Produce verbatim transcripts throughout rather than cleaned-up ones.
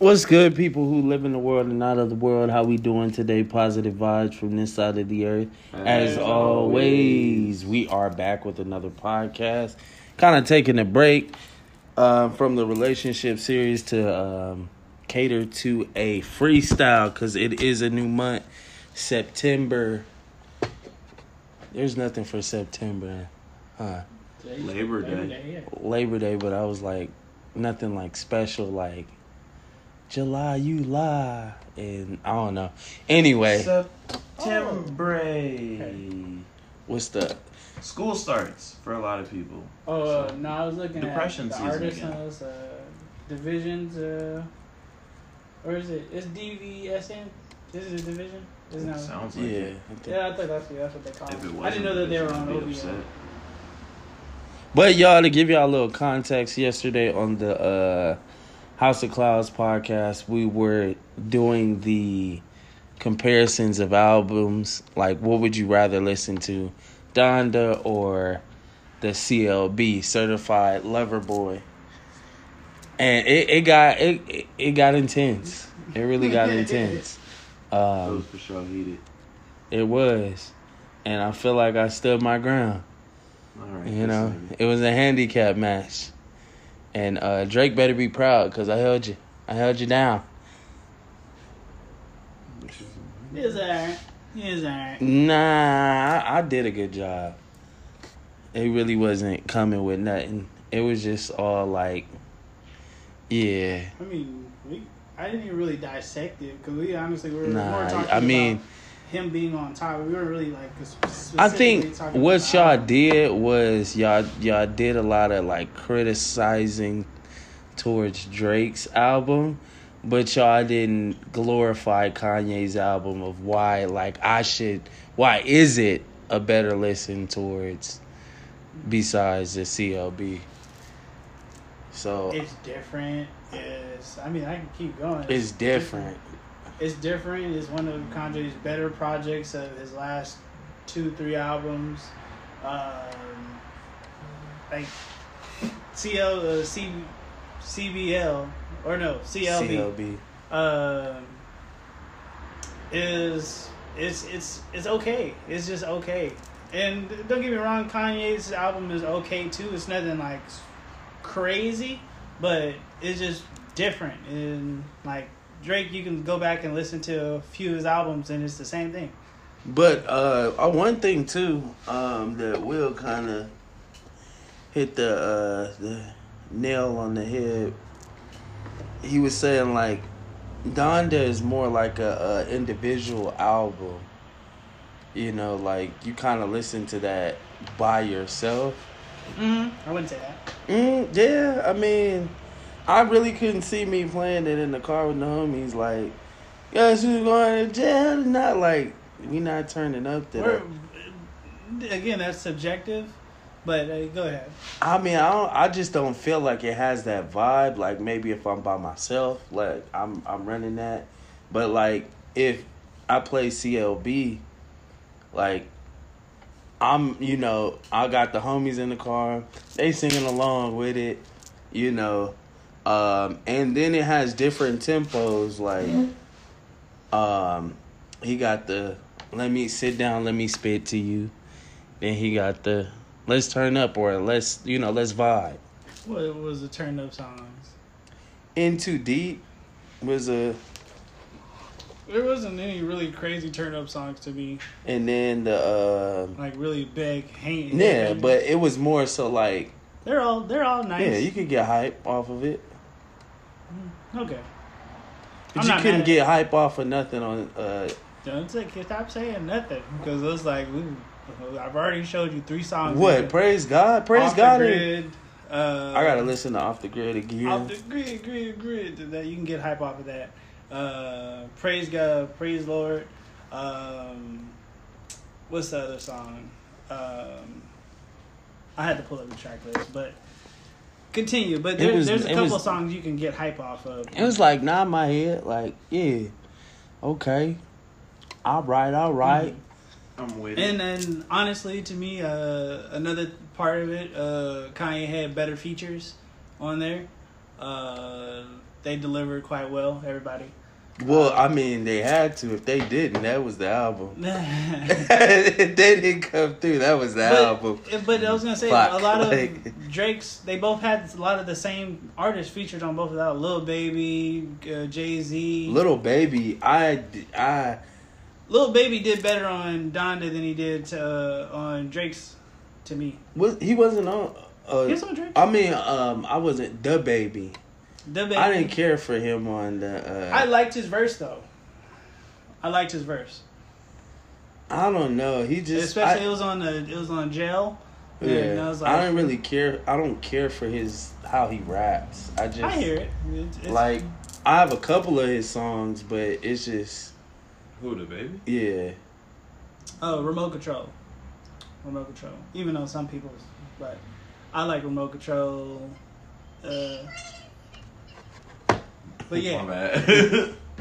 What's good, people who live in the world and out of the world? How we doing today? Positive vibes from this side of the earth. As, As always, always, we are back with another podcast. Kind of taking a break uh, from the relationship series to um, cater to a freestyle because it is a new month, September. There's nothing for September, huh? Labor Day. Labor Day, yeah. Labor Day, but I was like, nothing like special, like July, you lie, and I don't know. Anyway, September. Oh. What's the school starts for a lot of people? Oh, uh, so, no, I was looking depression at the season artists, uh, divisions. Uh, or is it? It's D V S N. This is a division. It's not. Sounds like yeah. It. Yeah, I thought that's that's what they call it. it I didn't know that they were on O B O. But y'all, to give y'all a little context, yesterday on the uh. House of Clouds podcast, we were doing the comparisons of albums, like what would you rather listen to, Donda or the C L B, Certified Lover Boy, and it, it got it it got intense. It really got intense. Um, it was for sure heated. It was, and I feel like I stood my ground. All right, you know, it was a handicap match. And uh, Drake better be proud, because I held you. I held you down. He was all right. He was all right. Nah, I, I did a good job. It really wasn't coming with nothing. It was just all like, yeah. I mean, we, I didn't even really dissect it, because we honestly were nah, more talking I mean, about him being on top. We were really like I think what y'all album. did was y'all y'all did a lot of like criticizing towards Drake's album, but y'all didn't glorify Kanye's album of why like I should why is it a better listen towards besides the C L B. So it's different. Yes, I mean I can keep going. It's, it's different. different. It's different. It's one of Kanye's better projects of his last two, three albums. Um, like C L, uh, C, CBL, or no, C L B. C L B. Um, is it's it's it's okay. It's just okay. And don't get me wrong, Kanye's album is okay too. It's nothing like crazy, but it's just different and like. Drake, you can go back and listen to a few of his albums, and it's the same thing. But uh, one thing, too, um, that Will kind of hit the, uh, the nail on the head, he was saying, like, Donda is more like a, a individual album. You know, like, you kind of listen to that by yourself. Mm-hmm. I wouldn't say that. Mm, yeah, I mean... I really couldn't see me playing it in the car with the homies. Like, yes, we're going to jail. Not like we not turning up there. Again, that's subjective. But uh, go ahead. I mean, I don't, I just don't feel like it has that vibe. Like maybe if I'm by myself, like I'm I'm running that. But like if I play C L B, like I'm you know I got the homies in the car. They singing along with it, you know. Um, and then it has different tempos, like, mm-hmm. um, he got the, let me sit down, let me spit to you. Then he got the, let's turn up or let's, you know, let's vibe. What was the turn up songs? In Too Deep was a... There wasn't any really crazy turn up songs to me. And then the, uh... Like really big, hanging. Yeah, hang- but it was more so like... They're all, they're all nice. Yeah, you could get hype off of it. Okay. But you couldn't get hype off of nothing on... Uh, Don't say, stop saying nothing. Because it was like, ooh, I've already showed you three songs. What? Praise God? Praise God. Off the Grid. Uh, I got to listen to Off the Grid again. Off the Grid, Grid, Grid. That you can get hype off of that. Uh, praise God. Praise Lord. Um, what's the other song? Um, I had to pull up the track list, but... Continue, but there, was, there's a couple was, songs you can get hype off of. It was like, nod my head, like, yeah, okay, all right, all right. Mm-hmm. I'm with and, it. And then, honestly, to me, uh, another part of it, uh, Kanye had better features on there. Uh, they delivered quite well, everybody. Well, I mean, they had to. If they didn't, that was the album. If they didn't come through, that was the but, album. But I was going to say, Fuck. a lot of like, Drake's, they both had a lot of the same artists featured on both of that. Lil Baby, uh, Jay-Z. Lil Baby, I, I... Lil Baby did better on Donda than he did to, uh, on Drake's, to me. Was, he wasn't on... Uh, he was on Drake. I mean, um, I wasn't the Baby. I didn't care for him on the... Uh, I liked his verse, though. I liked his verse. I don't know. He just... Especially I, it was on the, it was on Jail. Yeah. And I, was like, I didn't really care. I don't care for his... How he raps. I just... I hear it. It's, it's, like, I have a couple of his songs, but it's just... Who, the Baby? Yeah. Oh, Remote Control. Remote Control. Even though some people... But I like Remote Control. Uh... But yeah,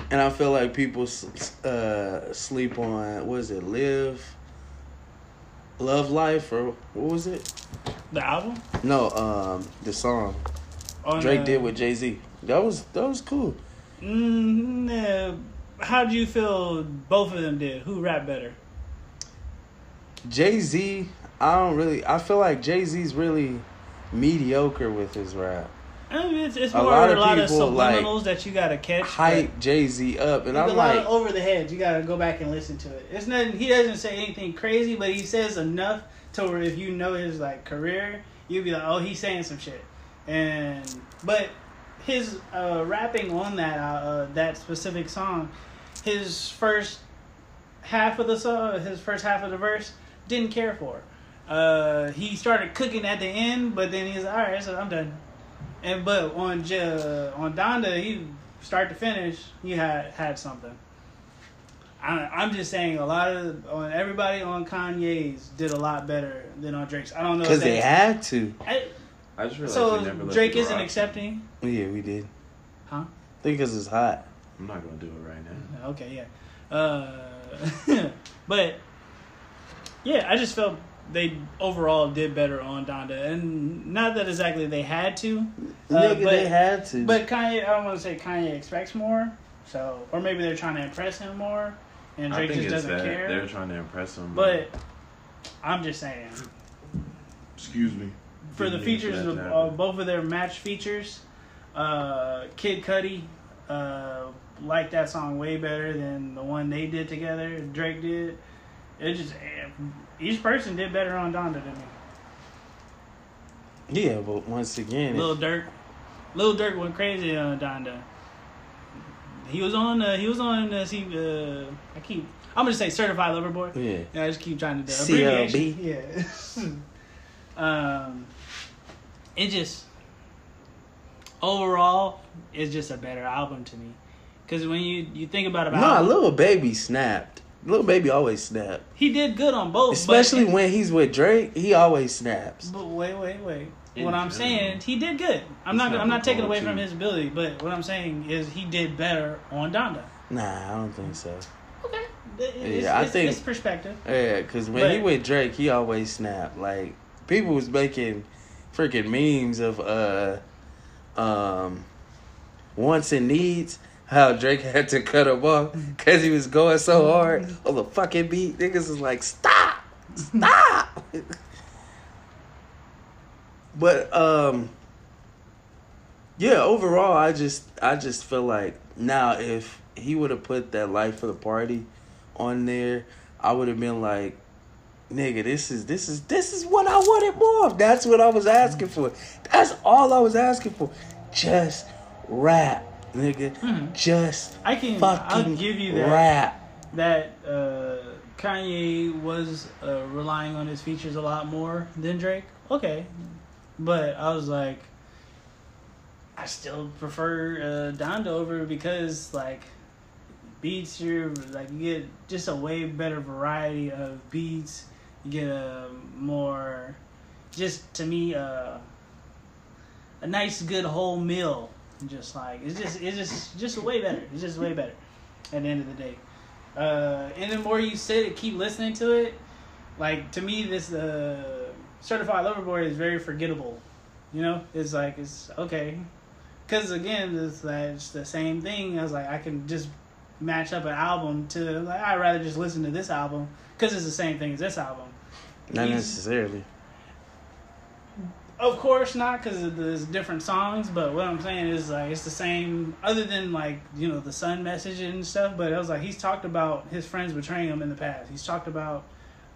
and I feel like people uh, sleep on what is it? Live, Love Life, or what was it? The album? No, um, the song on Drake the... did with Jay-Z. That was that was cool. Mm, uh, how do you feel? Both of them did. Who rapped better? Jay-Z. I don't really. I feel like Jay-Z's really mediocre with his rap. I mean, it's, it's more a lot of, a lot people, of subliminals like, that you gotta catch. Hype Jay-Z up, and I'm a lot like, of over the head. You gotta go back and listen to it. It's nothing. He doesn't say anything crazy, but he says enough to where if you know his like career, you'd be like, oh, he's saying some shit. And but his uh, rapping on that uh, that specific song, his first half of the song, his first half of the verse, didn't care for. Uh, he started cooking at the end, but then he's like, all right, so I'm done. And but on uh, on Donda, he start to finish, he had had something. I, I'm just saying, a lot of on everybody on Kanye's did a lot better than on Drake's. I don't know because they had to. I, I just realized so never Drake isn't option. Accepting. Yeah, we did. Huh? I think because it's hot. I'm not gonna do it right now. Okay, yeah, uh, but yeah, I just felt. They overall did better on Donda, and not that exactly they had to. Uh, Nigga, but, they had to. But Kanye, I don't want to say Kanye expects more, so or maybe they're trying to impress him more, and Drake just doesn't that. care. They're trying to impress him, but, but I'm just saying. Excuse me. For Didn't the features of uh, both of their match features, uh, Kid Cudi uh, liked that song way better than the one they did together. Drake did. It just. Each person did better on Donda than me. Yeah, but once again... Lil Durk. Lil Durk went crazy on Donda. He was on... Uh, he was on... Uh, see, uh, I keep... I'm going to say Certified Lover Boy. Yeah. And I just keep trying to... C L B. Yeah. um, it just... Overall, it's just a better album to me. Because when you, you think about it... Nah, Lil Baby snapped. Lil Baby always snapped. He did good on both. Especially but, when he's with Drake, he always snaps. But wait, wait, wait. In what I'm saying, he did good. I'm not, not I'm not taking away from his ability, but what I'm saying is he did better on Donda. Nah, I don't think so. Okay. It's, yeah, I it's, think, it's perspective. Yeah, because when but, he with Drake, he always snapped. Like, people was making freaking memes of uh, um, wants and needs. How Drake had to cut him off because he was going so hard on the fucking beat. Niggas was like, stop! Stop! But, um... yeah, overall, I just I just feel like... Now, if he would have put that Life of the Party on there, I would have been like, nigga, this is, this is, this is what I wanted more of. That's what I was asking for. That's all I was asking for. Just rap. Nigga, mm-hmm. just I can. I'll give you that. Rap. That uh, Kanye was uh, relying on his features a lot more than Drake. Okay, but I was like, I still prefer uh, Donda over because like beats, you like you get just a way better variety of beats. You get a more, just to me, uh, a nice good whole meal. Just like it's just it's just just way better. It's just way better. At the end of the day, uh, and the more you sit and keep listening to it, like to me, this uh, Certified Lover Boy is very forgettable. You know, it's like it's okay. Because again, it's, like, it's the same thing. I was like, I can just match up an album to, like, I'd rather just listen to this album because it's the same thing as this album. Not He's, necessarily. Of course not, because there's different songs. But what I'm saying is, like, it's the same, other than, like, you know, the son message and stuff. But it was like, he's talked about his friends betraying him in the past. He's talked about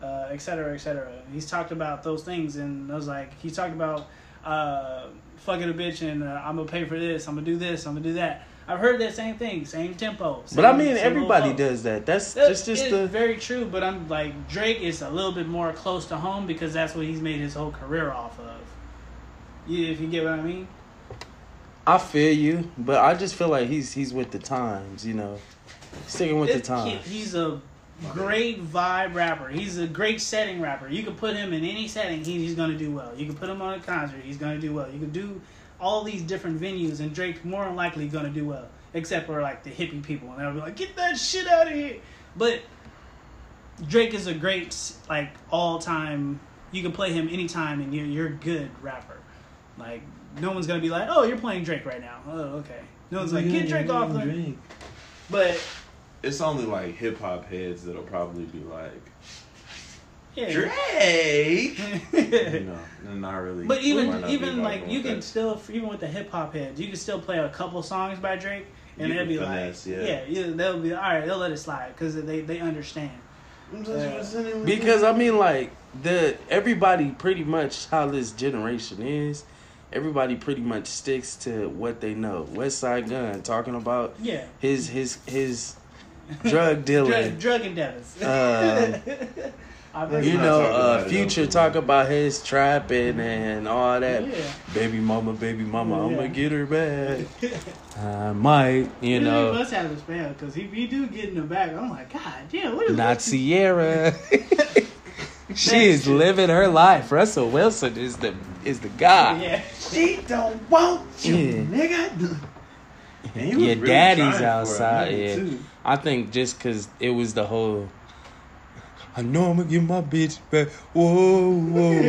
uh, et cetera, et cetera. He's talked about those things. And I was like, he's talked about uh, fucking a bitch and uh, I'm going to pay for this. I'm going to do this. I'm going to do that. I've heard that same thing, same tempo. Same, but I mean, everybody does that. That's that, just, just the very true. But I'm like, Drake is a little bit more close to home because that's what he's made his whole career off of. You, if you get what I mean. I feel you, but I just feel like he's he's with the times, you know, sticking with it, the times. He, he's a great vibe rapper. He's a great setting rapper. You can put him in any setting, he, he's gonna do well. You can put him on a concert, he's gonna do well. You can do all these different venues, and Drake's more than likely gonna do well, except for like the hippie people, and they'll be like, "Get that shit out of here!" But Drake is a great, like, all time. You can play him anytime, and you're you're a good rapper. Like, no one's gonna be like, "Oh, you're playing Drake right now." Oh, okay. No one's like, "Get Drake off the." But it's only like hip hop heads that'll probably be like, yeah, Drake. No, no, not really. But even even like you can that. still, even with the hip hop heads, you can still play a couple songs by Drake, and you they'll be finesse, like, yeah. yeah, they'll be all right. They'll let it slide because they they understand. Uh, because I mean, like the everybody pretty much how this generation is, everybody pretty much sticks to what they know. West Side Gun talking about yeah his his his drug dealing, drug, drug endeavors. Uh, You know, uh, Future talk about his trapping and all that. Yeah. Baby mama, baby mama, yeah. I'm going to get her back. I might, you really know. He must have his spell, because if you do get in the back, I'm like, God damn, what is Not this? Sierra. She is living her life. Russell Wilson is the is the guy. Yeah. She don't want you, yeah. nigga. And you Your really daddy's outside. Yeah. Too. I think just because it was the whole... I know I'm gonna get my bitch back. Whoa, whoa.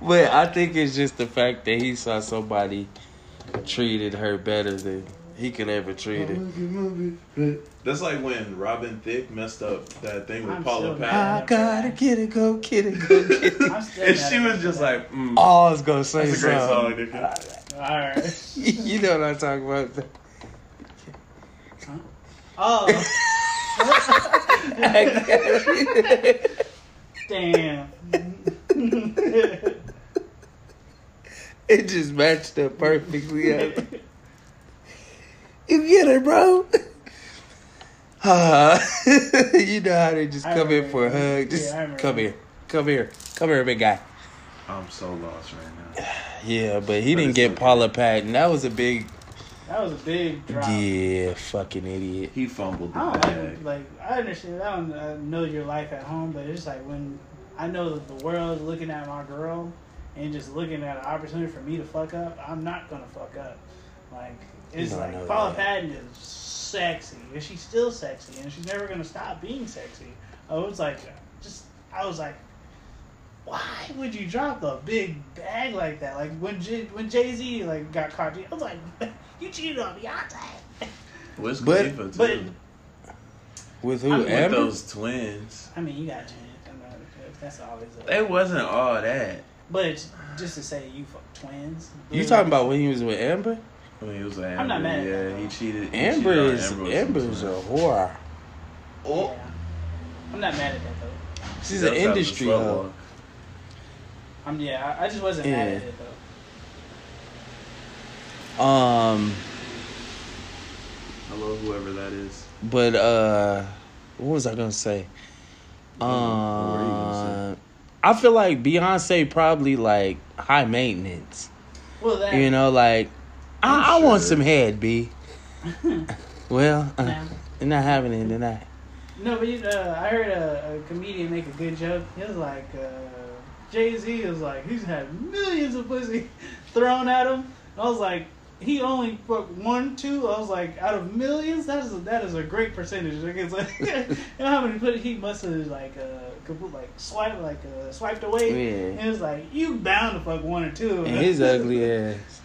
But I think it's just the fact that he saw somebody treated her better than he could ever treat her. That's like when Robin Thicke messed up that thing with I'm Paula Patton. I gotta get it, go get it, go get it. And she was just like, mm, oh, I was gonna say that's something. That's a great song. All right. You know what I'm talking about. Huh? Oh. Damn. It just matched up perfectly up. You get it, bro. uh, You know how they just I come in for a hug. Just yeah, come here. Come here. Come here, big guy. I'm so lost right now. Yeah, but he but didn't get okay. Paula Patton. That was a big That was a big drop. Yeah, fucking idiot. He fumbled the I don't bag. Like, like, I understand. I don't I know your life at home, but it's just like when I know that the world's looking at my girl and just looking at an opportunity for me to fuck up, I'm not going to fuck up. Like, it's like Paula Patton is sexy, and she's still sexy, and she's never going to stop being sexy. I was like, just, I was like, why would you drop a big bag like that? Like, when J- when Jay-Z, like, got caught, I was like... You cheated on Beyonce. What's good for two? With who? I mean, Amber? With those twins. I mean, you got twins. That's always. A it wasn't all that. But just to say, you fuck twins. You talking about when he was with Amber? When he was with Amber. I'm not mad. Yeah, at that, he cheated. He Amber cheated is Amber Amber's a whore. Oh. Yeah. I'm not mad at that though. She's, She's an industry whore. I'm yeah. I, I just wasn't yeah. mad at it though. Um, hello, whoever that is. But uh, what was I gonna say? Um, what were you gonna say? I feel like Beyonce probably like high maintenance. Well, that you know, like I, sure. I want some head, B. Well, uh, nah. They're not having it tonight. No, but you, uh, I heard a, a comedian make a good joke. He was like, uh, Jay-Z was like, he's had millions of pussy thrown at him. I was like. He only fucked one, two. I was like, out of millions, that is a, that is a great percentage. Like, it's like, you know how many put he must have like uh like swipe like uh, swiped away. Yeah. And it's like you bound to fuck one or two. And his ugly ass.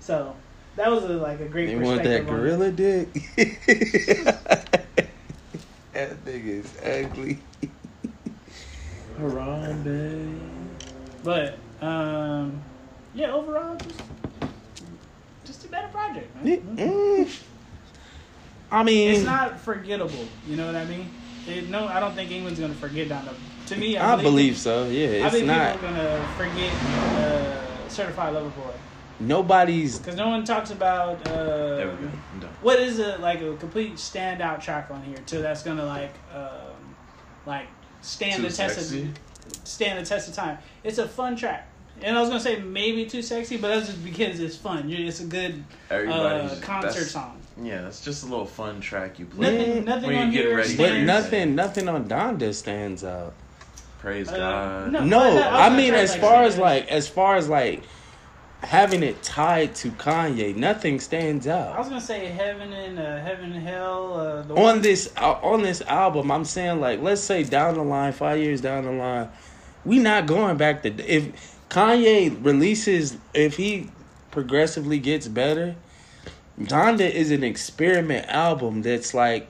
So that was a, like a great. They want that gorilla on dick. That nigga is ugly. Wrong day. But um, yeah, overall, just, just a better project, man. Mm-hmm. I mean, it's not forgettable. You know what I mean? It, no, I don't think anyone's gonna forget Donda. To me, I, I believe, believe so. Yeah, it's not. I think not. People are gonna forget uh, Certified Lover Boy. Nobody's, because no one talks about. Uh, there we go. What is a like a complete standout track on here too? That's gonna like, um, like stand too the test sexy. of stand the test of time. It's a fun track. And I was gonna say maybe Too Sexy, but that's just because it's fun. It's a good uh, concert song. Yeah, that's just a little fun track you play. Nothing, nothing when on you get here ready. But nothing, nothing on Donda stands out. Praise uh, God. No, no not, I, I mean as like far as like, as far as like having it tied to Kanye, nothing stands out. I was gonna say Heaven and uh, Heaven and Hell. Uh, the on one. this uh, on this album, I'm saying like let's say down the line, five years down the line, we not going back to if. Kanye releases, if he progressively gets better, Donda is an experiment album that's like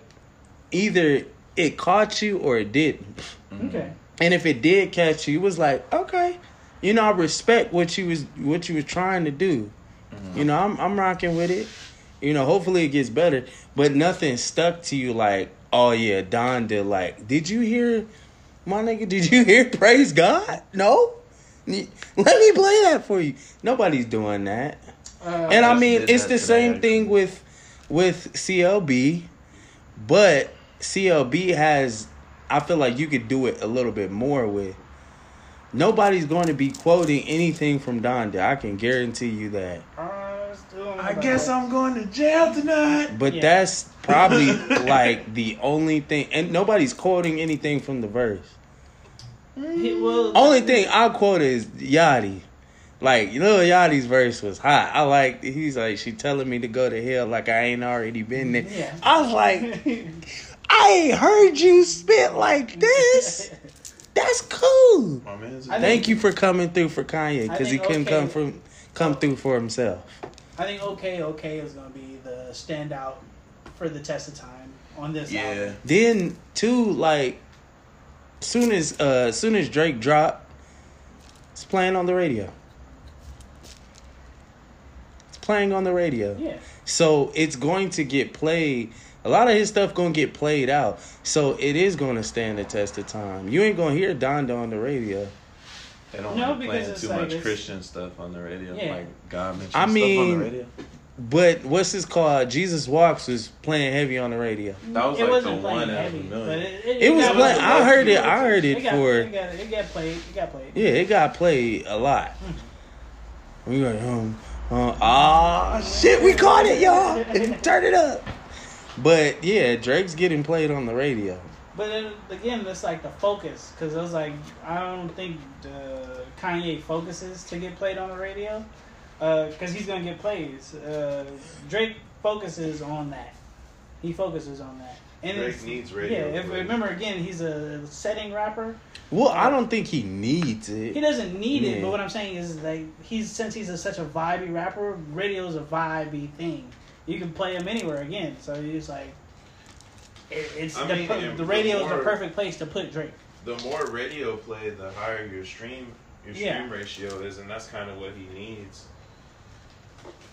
either it caught you or it didn't. Okay. And if it did catch you, it was like, okay, you know, I respect what you was what you was trying to do. Mm-hmm. You know, I'm I'm rocking with it. You know, hopefully it gets better, but nothing stuck to you like, oh yeah, Donda, like, did you hear my nigga, did you hear Praise God? No? Let me play that for you. Nobody's doing that. Uh, and I mean, it's the same thing with with C L B, but C L B has, I feel like you could do it a little bit more with. Nobody's going to be quoting anything from Donda. I can guarantee you that. Uh, still I guess I'm going to jail tonight. But yeah, that's probably like the only thing. And nobody's quoting anything from the verse. He, well, only thing I'll quote is Yachty. Like, you know, Yachty's verse was hot. I like, he's like, she telling me to go to hell like I ain't already been there. Yeah. I was like, I ain't heard you spit like this. That's cool. My man's Thank think, you for coming through for Kanye, because he couldn't okay, come from come through for himself. I think OK OK is going to be the standout for the test of time on this yeah. album. Then, too, like, Soon as uh, soon as Drake dropped, it's playing on the radio. It's playing on the radio. Yeah. So it's going to get played. A lot of his stuff gonna get played out. So it is gonna stand the test of time. You ain't gonna hear Donda on the radio. They don't no, be playing too like much it's... Christian stuff on the radio. Yeah. Like God mentioned I mean, stuff on the radio. But what's this called? Jesus Walks was playing heavy on the radio. That was it like wasn't the one heavy, but it, it, it was playing. I heard it. I heard it, it got, for. It got, it got played. It got played. Yeah, it got played a lot. We got home. Ah, shit! We caught it, y'all. Turn it up. But yeah, Drake's getting played on the radio. But it, again, that's like the focus, because it was like I don't think the Kanye focuses to get played on the radio. Because uh, he's going to get plays. Uh, Drake focuses on that. He focuses on that. And Drake needs radio. Yeah, if, remember, again, he's a setting rapper. Well, I don't think he needs it. He doesn't need yeah. it, but what I'm saying is, like, he's since he's a, such a vibey rapper, radio's a vibey thing. You can play him anywhere, again. So it's like, it, it's I the, mean, per, the radio is the perfect place to put Drake. The more radio play, the higher your stream, your stream yeah. ratio is, and that's kind of what he needs.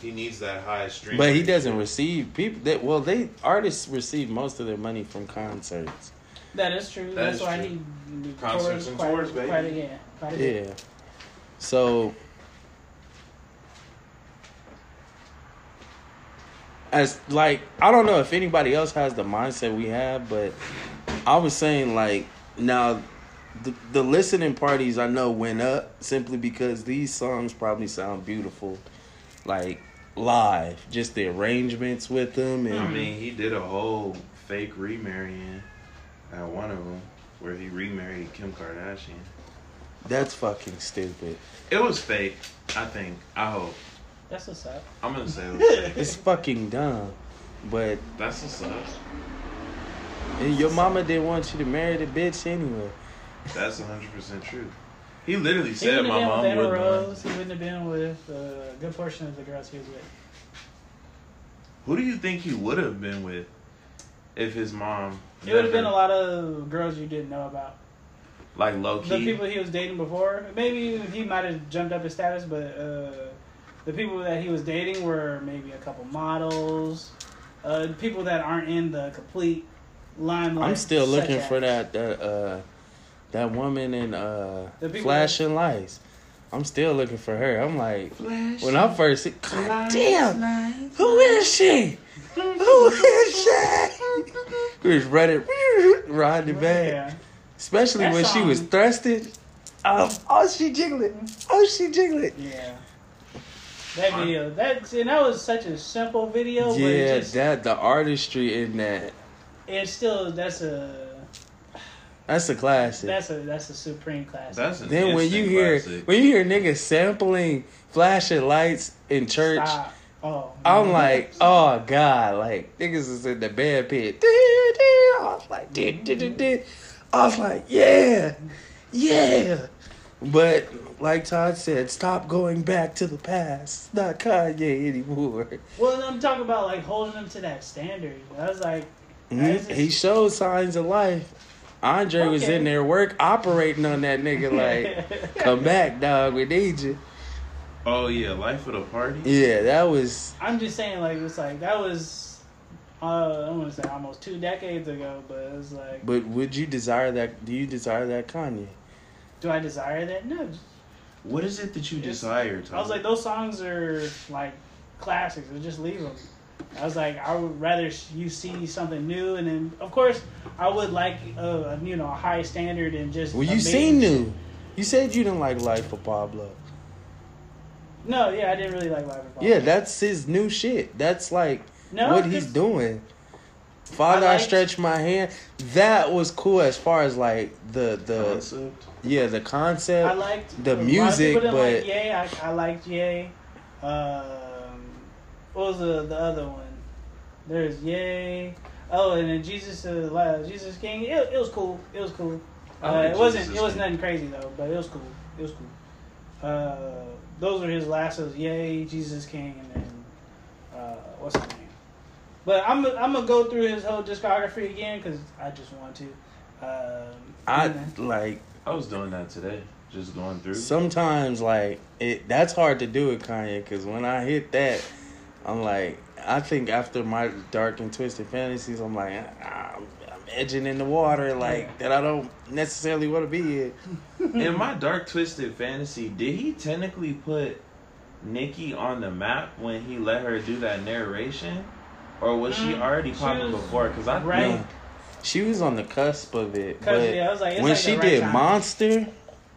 He needs that high stream, but he doesn't receive people. That well, they artists receive most of their money from concerts. That is true. That That's is why true. he concerts tours and tours, quite, baby. Quite a, yeah, quite a yeah. Bit. So, as like, I don't know if anybody else has the mindset we have, but I was saying like now, the the listening parties I know went up simply because these songs probably sound beautiful. Like live, just the arrangements with them. And I mean, he did a whole fake remarrying at one of them, where he remarried Kim Kardashian. That's fucking stupid. It was fake, I think. I hope. That's what's up. I'm gonna say it was fake. It's fucking dumb, but that's what's up. And your mama didn't want you to marry the bitch anyway. That's one hundred percent true. He literally he said my mom would. Rose. He wouldn't have been with a good portion of the girls he was with. Who do you think he would have been with if his mom... It would have been a lot of girls you didn't know about. Like low-key? The people he was dating before. Maybe he might have jumped up his status, but uh, the people that he was dating were maybe a couple models, uh, people that aren't in the complete limelight. I'm still looking for that... that uh... That woman in uh, Flashing Lights. I'm still looking for her. I'm like, Flash when I first see, God damn, lights, who is she? Who is she? We was running, riding back. Yeah. Especially that when song. She was thrusted. Um, oh, she jiggling. Oh, she jiggling. Yeah. That video. That, and that was such a simple video. Yeah, just, that the artistry in that. It's still, that's a... That's a classic. That's a that's a supreme classic. That's an then when you hear classic. When you hear niggas sampling Flashing Lights in church, oh, I'm like, oh God, like niggas is in the bad pit. I was like, did, did, did, did. I was like, yeah, yeah. But like Todd said, stop going back to the past. It's not Kanye anymore. Well, I'm talking about like holding them to that standard. I was like, mm-hmm. He showed signs of life. Andre okay. was in their work operating on that nigga like, come back, dog, we need you. Oh, yeah, life of the party? Yeah, that was... I'm just saying, like, it's like, that was, uh, I want to say almost two decades ago, but it was like... But would you desire that, do you desire that, Kanye? Do I desire that? No. What is it that you desire, Tom? I was like, those songs are, like, classics, so just leave them. I was like, I would rather you see something new, and then of course, I would like a you know a high standard and just. Well, you seen new. You said you didn't like Life of Pablo. No, yeah, I didn't really like Life of Pablo. Yeah, that's his new shit. That's like no, what he's doing. Father, I, liked- I stretch my hand. That was cool as far as like the the concept. Yeah the concept. I liked the music, but like, Yay, I, I liked Yay. Uh, What was the, the other one? There's Yay. Oh, and then Jesus, uh, Jesus King. It, it was cool. It was cool. Uh, it wasn't. Jesus it was nothing crazy though. But it was cool. It was cool. Uh, those were his last. It was Yay, Jesus King, and then uh, what's his name? But I'm I'm gonna go through his whole discography again because I just want to. Um, I then, like. I was doing that today. Just going through. Sometimes like it. That's hard to do with Kanye because when I hit that. I'm like, I think after my dark and twisted fantasies, I'm like, I'm, I'm edging in the water, like, that I don't necessarily want to be in. In my dark twisted fantasy, did he technically put Nikki on the map when he let her do that narration? Or was mm, she already popping before? Because I right. No, she was on the cusp of it. But yeah, I was like, when like she right did time. Monster,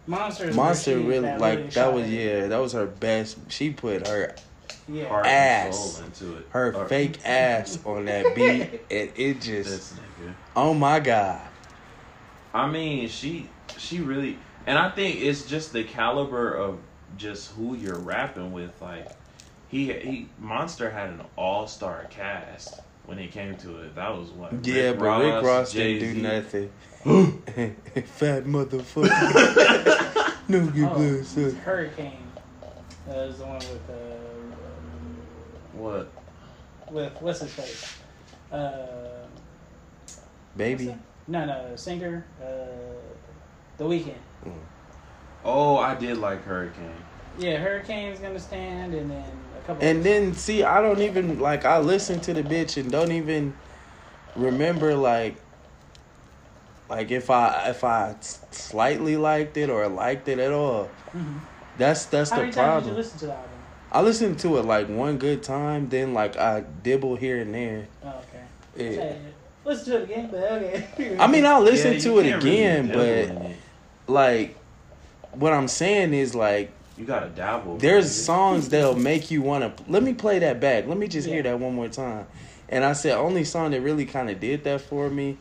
Monster, Monster really, that like, really that was, yeah, that was her best. She put her... Yeah. Heart ass into it. Her Heart. Fake ass on that beat and it just oh my God, I mean she she really, and I think it's just the caliber of just who you're rapping with. Like he he Monster had an all star cast when it came to it. That was what yeah Rick but Ross, Rick Ross Jay-Z. Didn't do nothing. Fat motherfucker. No good blues. Oh, Hurricane that was the one with uh What? With what's his face? Uh, Baby. No, no, singer. Uh, The Weeknd. Mm. Oh, I did like Hurricane. Yeah, Hurricane's gonna stand, and then a couple. And then songs. See, I don't even like. I listen to the bitch and don't even remember like, like if I if I slightly liked it or liked it at all. Mm-hmm. That's that's How the many problem. Times did you listen to the album? I listened to it like one good time, then like I dibble here and there. Oh, okay. Yeah. Listen to it again, but okay. I mean, I'll listen yeah, to it again, really but it. Like, what I'm saying is like, you gotta dabble. There's baby. Songs that'll make you wanna. Let me play that back. Let me just yeah. hear that one more time. And I said, only song that really kind of did that for me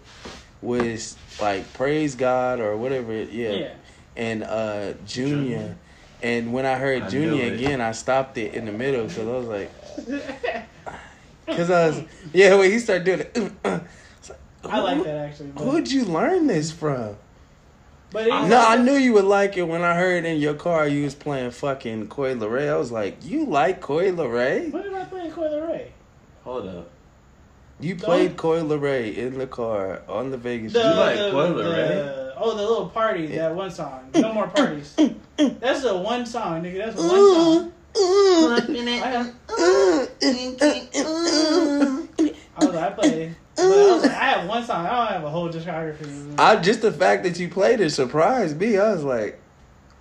was like Praise God or whatever. Yeah. yeah. And uh, Junior. Junior. And when I heard I Junior again, I stopped it in the middle because I was like, because I was, yeah, when he started doing it. I, like, I like that actually. Who'd you learn this from? But I, no, I knew you would like it when I heard in your car you was playing fucking Coi Leray. I was like, you like Coi Leray? What did I play Coi Leray? Hold up. You so played I, Coi Leray in the car on the Vegas. The, you like the, Coi Leray? Oh, the little party, that one song. No more parties. That's the one song, nigga. That's one song. I was like, I played. But I, was like, I have one song. I don't have a whole discography. I just the fact that you played it surprised me. I was like,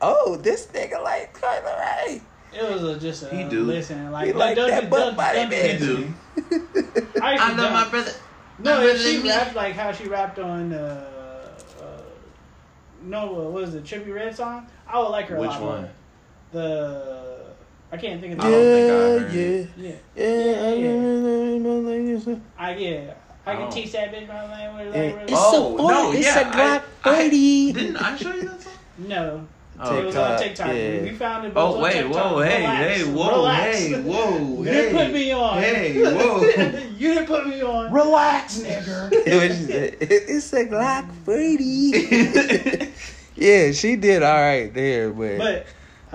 "Oh, this nigga like Coi Leray." It was a, just a he do. listen. Like, he like w- that butt body man. Do. I, I know my brother. No, my brother she rapped like how she rapped on. Uh, uh, no, uh, what is it? Trippie Redd song. I would like her. Which a lot one? More. The I can't think of. The I don't think I heard. Yeah, yeah, yeah, yeah. I yeah. I can oh. teach that bitch my language. Like, it's oh, a boy. No, it's yeah, a black lady. Didn't I show you that song? No. Oh, it was on TikTok. Yeah. We found it. Oh, wait, TikTok. Whoa, hey, relax, hey, whoa, relax. hey, whoa. You hey, didn't put me on. Hey, whoa. You didn't put me on. Relax, nigger. It was, it's a black lady. Yeah, she did all right there, but. But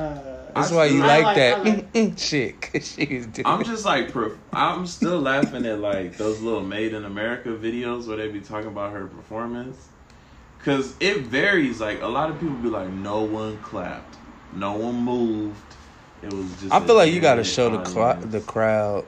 uh, that's I why you like, like that like, mm-hmm. shit. Cause she was doing I'm just like, perf- I'm still laughing at like those little Made in America videos where they be talking about her performance. Cause it varies. Like a lot of people be like, no one clapped, no one moved. It was just. I feel like you gotta show the cl- the crowd.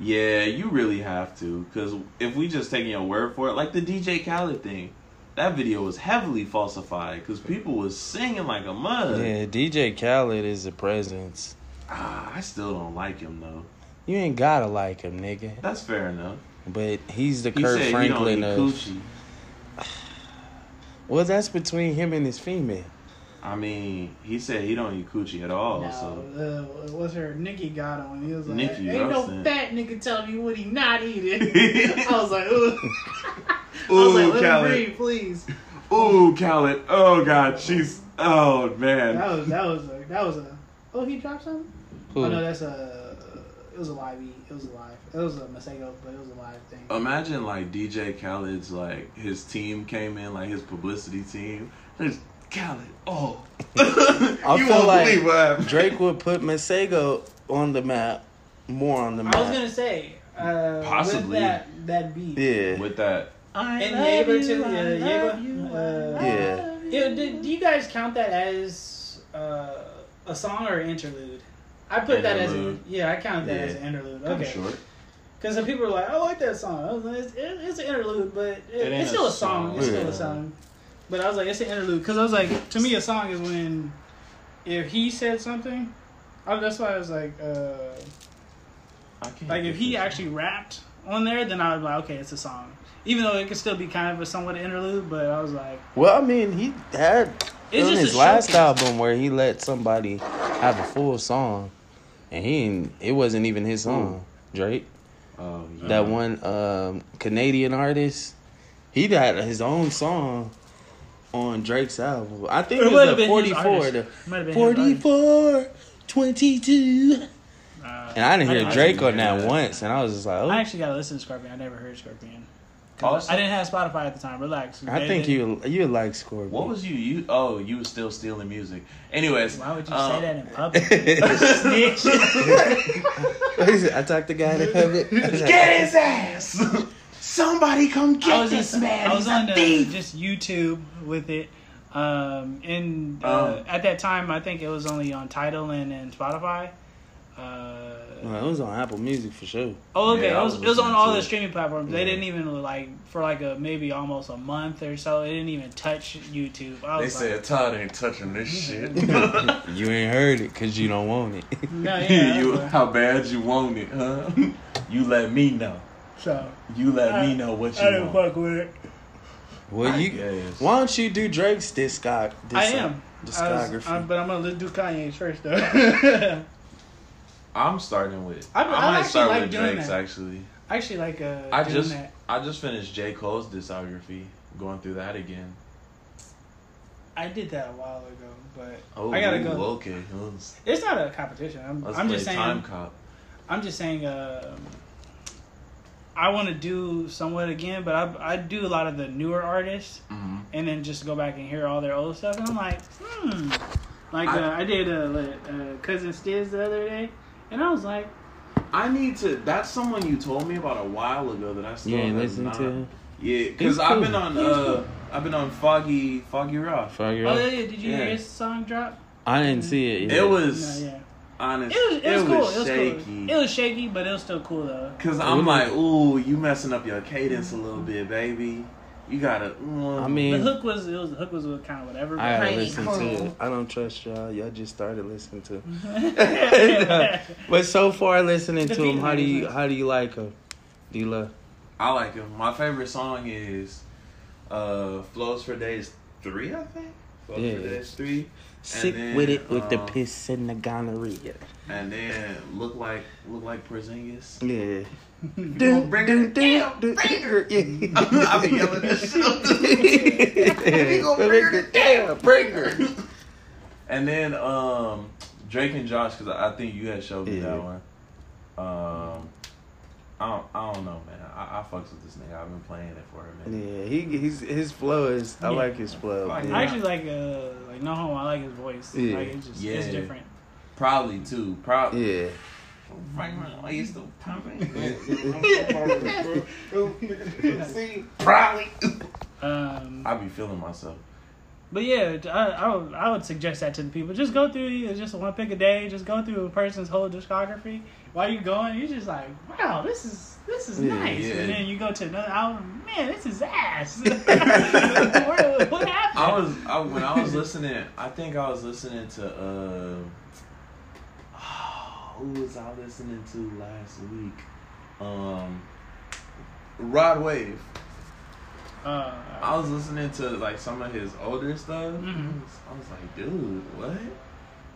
Yeah, you really have to. Cause if we just taking your word for it, like the D J Khaled thing. That video was heavily falsified because people was singing like a mug. Yeah, D J Khaled is a presence. Ah, I still don't like him, though. You ain't gotta like him, nigga. That's fair enough. But he's the he Kirk said Franklin don't of... Coochie. Well, that's between him and his female. I mean, he said he don't eat coochie at all, no, so... Uh, what's her? Nikki got on. He was like, Nikki, ain't no saying. Fat nigga telling you what he not eating. I was like, ugh. Ooh, I was like, let me breathe, please. Ooh, Khaled. Oh, God. She's... Oh, man. That was... That was a... That was a oh, he dropped something? Ooh. Oh, no, that's a... It was a live eat. It was a live... It was a Masego, but it was a live thing. Imagine, like, D J Khaled's, like... His team came in, like, his publicity team. There's Khaled. Oh. I you feel like what Drake would put Masego on the map. More on the map. I was going to say... Uh, Possibly. With that, that beat. Yeah. With that... I and neighbor too. Uh, yeah. Yeah. Do, do you guys count that as uh, a song or an interlude? I put interlude. that as an, yeah. I count that yeah. as an interlude. Okay. Sure. Because some people are like, I like that song. I was like, it's, it, it's an interlude, but it, it it's still a song. song. It's yeah. still a song. But I was like, it's an interlude because I was like, to me, a song is when if he said something. I, that's why I was like, uh, I can't like if he actually song. rapped on there, then I was like, okay, it's a song. Even though it could still be kind of a somewhat interlude, but I was like... Well, I mean, he had... It's on his last album where he let somebody have a full song. And he it wasn't even his song, Drake. Oh, yeah. That one um, Canadian artist. He had his own song on Drake's album. I think it was a forty-four, twenty-two... Uh, and I didn't hear I Drake on that, that once, and I was just like, oh. I actually got to listen to Scorpion. I never heard Scorpion. Also, I didn't have Spotify at the time. Relax. I they, think they, you you like Scorpion. What was you? you oh, you were still stealing music. Anyways. Why would you um, say that in public? Snitch. What is it? I talked to the guy in public. Like, get his ass. Somebody come get this just, man. I was He's on the, just YouTube with it. Um, and uh, oh. At that time, I think it was only on Tidal and, and Spotify. Uh, well, it was on Apple Music for sure. Oh, okay. Yeah, it was, was it was on all the streaming platforms. Yeah. They didn't even like for like a maybe almost a month or so. It didn't even touch YouTube. I was they like, said Todd ain't touching this shit. You ain't heard it because you don't want it. No, yeah. you, like, how bad you want it, huh? You let me know. So you let I, me know what you I didn't want. Fuck with it. Well, I you guess. Why don't you do Drake's discog? Disc- I am discography, I was, I'm, but I'm gonna do Kanye's first though. I'm starting with. I, I might start like with Drake's that. actually. I actually like. Uh, I doing just that. I just finished J. Cole's discography. Going through that again. I did that a while ago, but oh, I gotta go. Okay, it's not a competition. I'm, Let's I'm play just saying. Time Cop. I'm just saying. Uh, I want to do somewhat again, but I I do a lot of the newer artists, mm-hmm. and then just go back and hear all their old stuff, and I'm like, hmm. Like I, uh, I did a, a Cousin Stiz the other day, and I was like, I need to. That's someone you told me about a while ago that I still yeah, listen to. Yeah, because cool. I've been on uh, cool. I've been on Foggy Foggy Rock. Foggy Rock. Oh yeah, did you yeah. hear his song drop? I didn't see it. Either. It was. No, yeah. Honest, it was, it was, it cool. was shaky. It was, cool. it was shaky, but it was still cool though. Cause I'm like, ooh, you messing up your cadence a little bit, baby. You gotta. Mm. I mean, the hook was it was the hook was kind of whatever. But I gotta listen cool. to it. I don't trust y'all. Y'all just started listening to. No. But so far, listening to him, how do you how do you like him? Do you love? I like him. My favorite song is, uh, "Flows for Days" three, I think. Flows yeah. for Days three. Sick then, with it, with um, the piss and the gonorrhea. And then look like look like Porzingis. Yeah. Dun, bring dun, her dun, down, bring her. Yeah. I'll be yelling that shit. You gonna bring her down, bring her. And then um, Drake and Josh, because I think you had showed me yeah. that one. Um, I don't, I don't know, man. I, I fucks with this nigga. I've been playing it for a minute. Yeah, he he's, his flow is. I yeah. like his flow. Like, yeah. I actually like uh like no homo. I like his voice. Yeah, like, it's just yeah. it's different. Probably too. Probably. Yeah. Are you still pumping? See, probably. Um, I be feeling myself. But yeah, I, I would I would suggest that to the people. Just go through just one pick a day. Just go through a person's whole discography. While you're going, you're just like, wow, this is this is yeah, nice. Yeah. And then you go to another album, man, this is ass. what, what happened? I was I, when I was listening. I think I was listening to uh, oh, who was I listening to last week? Um, Rod Wave. Uh, I was listening to like some of his older stuff. Mm-hmm. I, was, I was like, dude, what?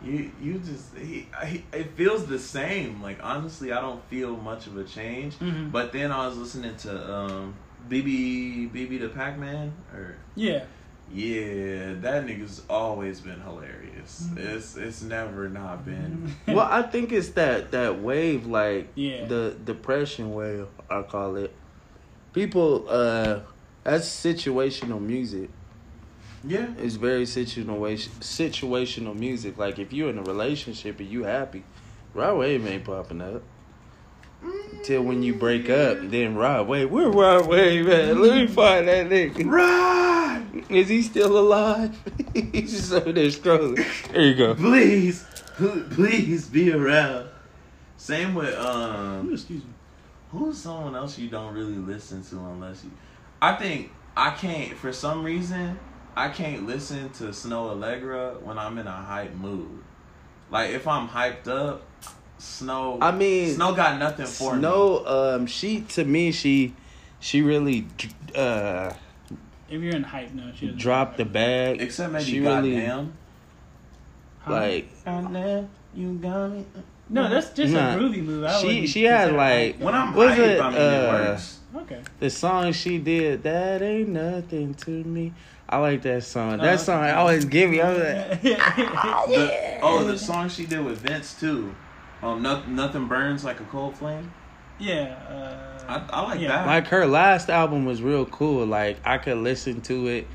You you just he, he it feels the same. Like honestly, I don't feel much of a change. Mm-hmm. But then I was listening to um B B B B the Pac-Man or yeah yeah that nigga's always been hilarious. Mm-hmm. It's it's never not been. Well, I think it's that that wave like yeah. the depression wave I call it. People uh. That's situational music. Yeah. It's very situational situational music. Like, if you're in a relationship and you happy, Rod Wave ain't popping up. Mm. Till when you break up, then Rod Wave. Where Rod Wave at? Let me find that nigga. Rod! Is he still alive? He's just over there scrolling. There you go. Please, please be around. Same with, um... excuse me. Who's someone else you don't really listen to unless you... I think I can't, for some reason, I can't listen to Snoh Aalegra when I'm in a hype mood. Like, if I'm hyped up, Snoh, I mean, Snoh got nothing for Snoh, me. Snoh, um, she, to me, she, she really, uh, if you're in hype, no, she doesn't dropped the bag. Except maybe she goddamn. Really, like, you got me. No, that's just nah, a groovy move. I she, she had, like, when I'm hyped, it, I mean, uh, it works. Okay. The song she did, that ain't nothing to me. I like that song. That oh, song okay. I always give me. I was like, oh, yeah. the, oh, the song she did with Vince too. Um, no, nothing burns like a cold flame. Yeah. Uh, I, I like yeah. that. Like her last album was real cool. Like I could listen to it,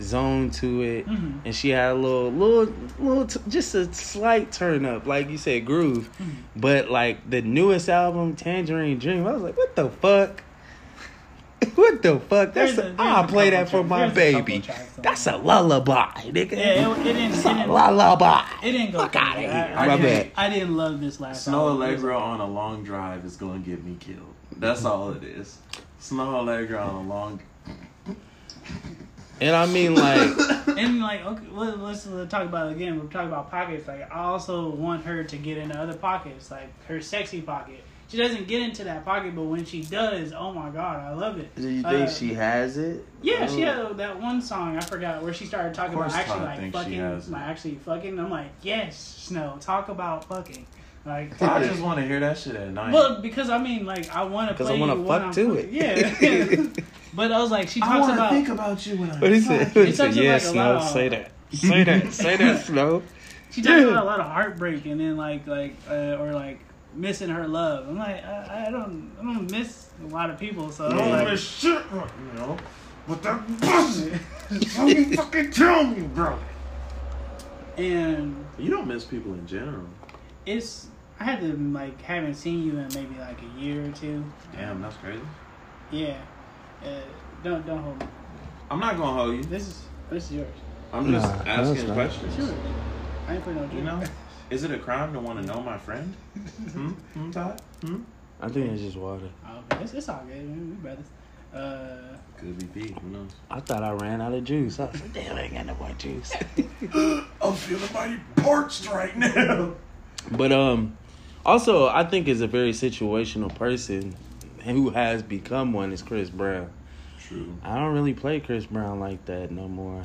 zone to it, mm-hmm. and she had a little, little, little, t- just a slight turn up, like you said, groove. Mm-hmm. But like the newest album, Tangerine Dream, I was like, what the fuck. What the fuck? That's a, a, I'll play that for my baby. That's a lullaby, nigga. Yeah, it, it didn't. It's it a didn't, lullaby. It didn't go. Fuck out of here. I, I, my bad. I didn't love this last time. Snoh Aalegra on a long drive is gonna get me killed. That's all it is. Snoh Aalegra on a long. And I mean, like, and like, okay, let, let's talk about it again. We're talking about pockets. Like, I also want her to get into other pockets, like her sexy pocket. She doesn't get into that pocket, but when she does, oh my god, I love it. Do you think uh, she has it? Yeah, oh. She had that one song I forgot where she started talking about actually like fucking, like actually fucking. I'm like, yes, Snoh, talk about fucking. Like I just want to hear that shit at night. Well, because I mean, like I want to play. Because I want to fuck to it. Yeah. But I was like, she talks about. I want to think about you when I. What is it? It talks yes, about Snoh, a lot. Say that. Say that. Say that, Snoh. She talks about a lot of heartbreak, and then like like uh, or like. missing her love. I'm like, I, I don't, I don't miss a lot of people. So I don't like, miss shit, right, you know. But that pussy, let me fucking tell me, bro. And you don't miss people in general. It's I had to like haven't seen you in maybe like a year or two. Damn, that's crazy. Yeah, uh, don't don't hold me. I'm not gonna hold you. This is this is yours. I'm just nah, asking questions. Sure. I ain't putting no. You know, is it a crime to want to know my friend? hmm? Hmm, Todd? Hmm? I think it's just water. Okay, it's, it's all good. We brothers. Uh, Could be pee. Who knows? I thought I ran out of juice. I was like, damn, I ain't got no more juice. I'm feeling mighty parched right now. But um, also, I think is a very situational person who has become one is Chris Brown. True. I don't really play Chris Brown like that no more.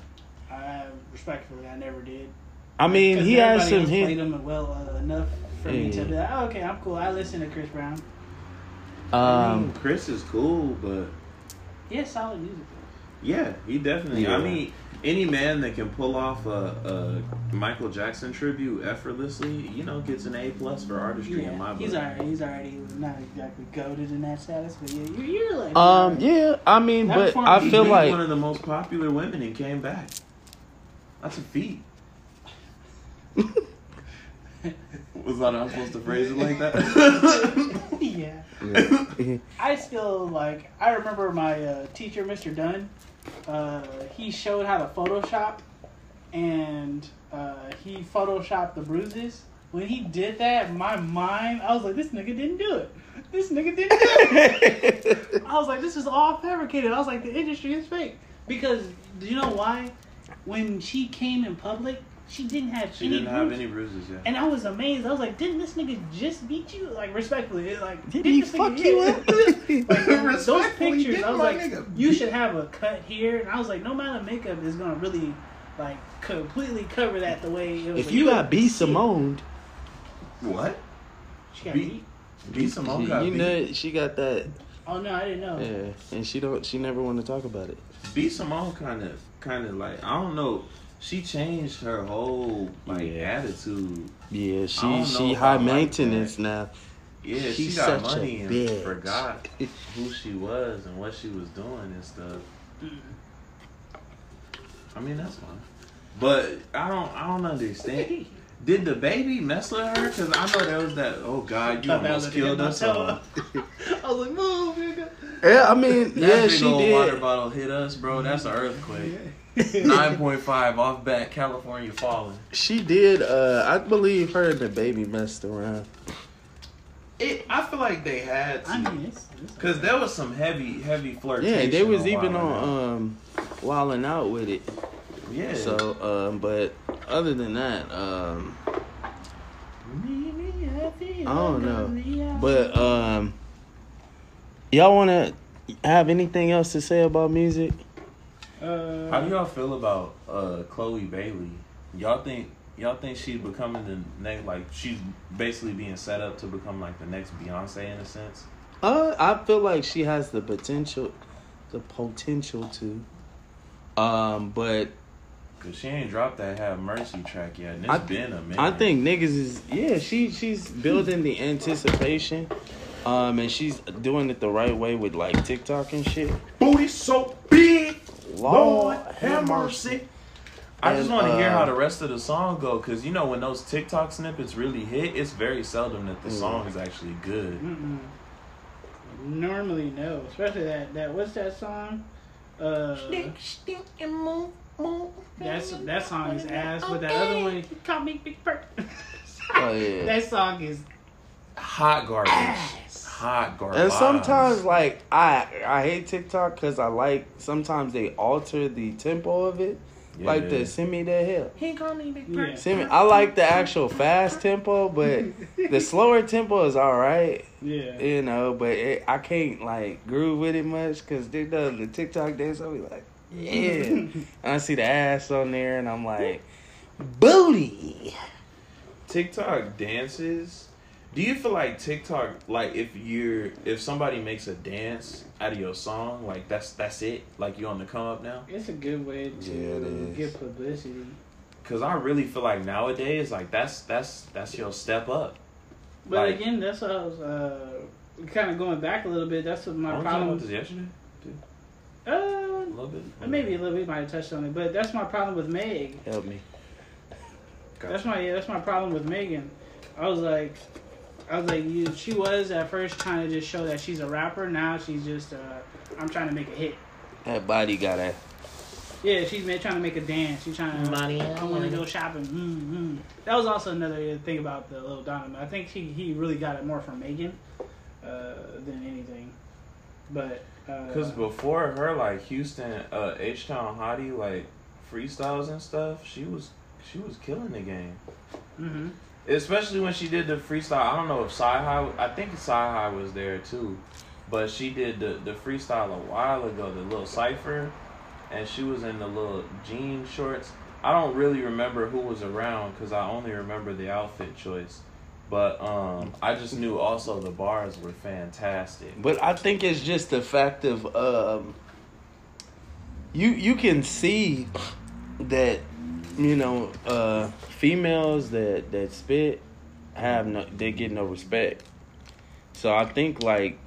I respectfully, I never did. I mean, he has some hits. Played him well uh, enough for yeah. me to be like, oh, okay, I'm cool. I listen to Chris Brown. Um, I mean, Chris is cool, but yeah, solid music. Yeah, he definitely. Yeah. I mean, any man that can pull off a, a Michael Jackson tribute effortlessly, you know, gets an A plus for artistry yeah, in my book. He's already, he's already not exactly goated in that status, but yeah, you're, you're like, um, right. yeah. I mean, that but I feel like one of the most popular women and came back. That's a feat. Was I not supposed to phrase it like that? yeah. yeah. I still, like, I remember my uh, teacher, Mister Dunn, uh, he showed how to Photoshop, and uh, he Photoshopped the bruises. When he did that, my mind, I was like, this nigga didn't do it. This nigga didn't do it. I was like, this is all fabricated. I was like, the industry is fake. Because, do you know why? When she came in public, she didn't have she any didn't bruises. have any bruises, yeah. And I was amazed. I was like, didn't this nigga just beat you? Like, respectfully, like, did didn't he this fuck nigga you up? Like, those, those pictures, I was like, nigga. You should have a cut here. And I was like, no amount of makeup is gonna really, like, completely cover that the way it was. If like, you got B. Simone, what? She got B. B. Simone got you know beat. She got that. Oh no, I didn't know. Yeah, and she don't. She never want to talk about it. B. Simone kind of, kind of like I don't know. She changed her whole like yeah. attitude. Yeah, she she high maintenance like now. Yeah, She's she got such money and bitch. Forgot who she was and what she was doing and stuff. I mean that's fine, but I don't I don't understand. Did the baby mess with her? Cause I know there was that. Oh God, you almost killed us. I was like, move, nigga. Yeah, I mean, that yeah, big she old did. Water bottle hit us, bro. That's an earthquake. Yeah. nine point five off back, California falling. She did, uh, I believe her and the baby messed around. It, I feel like they had to. I mean, it's, it's Cause okay. there was some heavy, heavy flirtation. Yeah, they was even on, um, wilding out with it. Yeah. So, um, but other than that, um, I don't know. But, um, y'all want to have anything else to say about music? Uh, How do y'all feel about uh, Chloe Bailey? Y'all think y'all think she's becoming the next like she's basically being set up to become like the next Beyonce in a sense? Uh, I feel like she has the potential, the potential to, um, but cause she ain't dropped that Have Mercy track yet. And it's I th- been a minute. I think niggas is yeah she she's building the anticipation, um, and she's doing it the right way with like TikTok and shit. Booty so big. Lord, Lord have mercy. mercy. I and, just want to uh, hear how the rest of the song go, because you know when those TikTok snippets really hit, it's very seldom that the mm. song is actually good. Mm-mm. Normally, no, especially that that what's that song? Uh, that's that song is ass, but that other one, call me Big Bird. Oh, yeah. That song is hot garbage. Ass. Hot garbage. And sometimes, like, I I hate TikTok because I like, sometimes they alter the tempo of it. Yeah. Like the send me that hell. He call me Big Bird. Send me. I like the actual fast tempo, but the slower tempo is all right. Yeah. You know, but it, I can't, like, groove with it much because they do the TikTok dance. I'll be like, yeah. And I see the ass on there and I'm like, booty. TikTok dances. Do you feel like TikTok, like if you're, if somebody makes a dance out of your song, like that's that's it? Like you on the come up now? It's a good way to yeah, get publicity. Cause I really feel like nowadays, like that's that's that's your step up. But like, again, that's what I was uh, kind of going back a little bit. That's what my problem was. Yesterday? Uh, a little bit. Or maybe a little bit. Might have touched on it, but that's my problem with Meg. Help me. Gotcha. That's my yeah, that's my problem with Megan. I was like, I was like, you, she was at first trying to just show that she's a rapper. Now she's just, uh, I'm trying to make a hit. That body got it. Yeah, she's made, trying to make a dance. She's trying to, money. I want to go shopping. Mm-hmm. That was also another thing about the little Donna. I think he, he really got it more from Megan uh, than anything. But because uh, before her, like Houston, uh, H-Town Hottie, like freestyles and stuff, she was she was killing the game. Mm-hmm. Especially when she did the freestyle. I don't know if Sci-Hi, I think Sci-Hi was there too, but she did the, the freestyle a while ago, the little cypher, and she was in the little jean shorts. I don't really remember who was around because I only remember the outfit choice, but um, I just knew also the bars were fantastic. But I think it's just the fact of um, you you can see that. You know, uh, females that, that spit have no, they get no respect. So I think like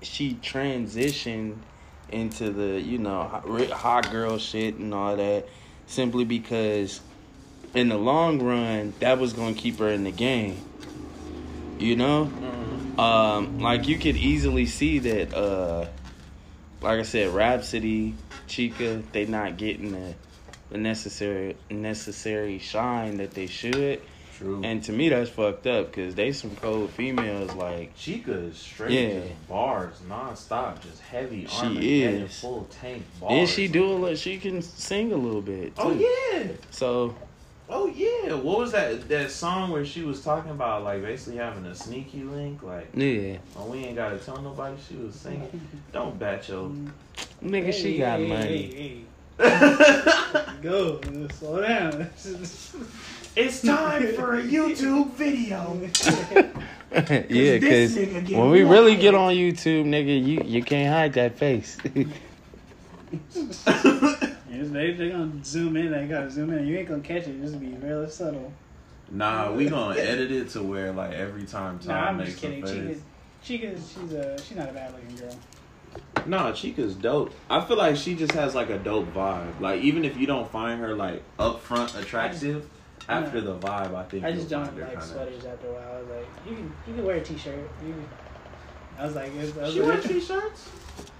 she transitioned into the, you know, hot girl shit and all that simply because in the long run that was gonna keep her in the game. You know, mm-hmm. um, like you could easily see that. Uh, like I said, Rapsody, Chica, they not getting the. The necessary necessary shine that they should. True. And to me, that's fucked up because they some cold females. Like Chica is straight, yeah. Just bars nonstop, just heavy. She armor, is heavy, full tank bars. And she do a little. She can sing a little bit. Too. Oh yeah. So. Oh yeah. What was that that song where she was talking about like basically having a sneaky link? Like yeah. Oh, we ain't gotta tell nobody. She was singing. Don't bat your nigga. Hey, she got hey, money. Hey, hey. Go, slow down. It's time for a YouTube video. Cause yeah, because when we really get on YouTube, nigga, you, you can't hide that face. They they're gonna zoom in. They gotta zoom in. You ain't gonna catch it. Just be really subtle. Nah, we gonna edit it to where like every time time nah, I'm makes just kidding. Chica, Chica, she's a she's not a bad looking girl. Nah, Chica's dope. I feel like she just has like a dope vibe. Like even if you don't find her like upfront attractive, just, after you know, the vibe, I think I just don't like kinda... sweaters after a while. I was like, you can you can wear a t-shirt. You can... I was like, I was she like, wears t-shirts.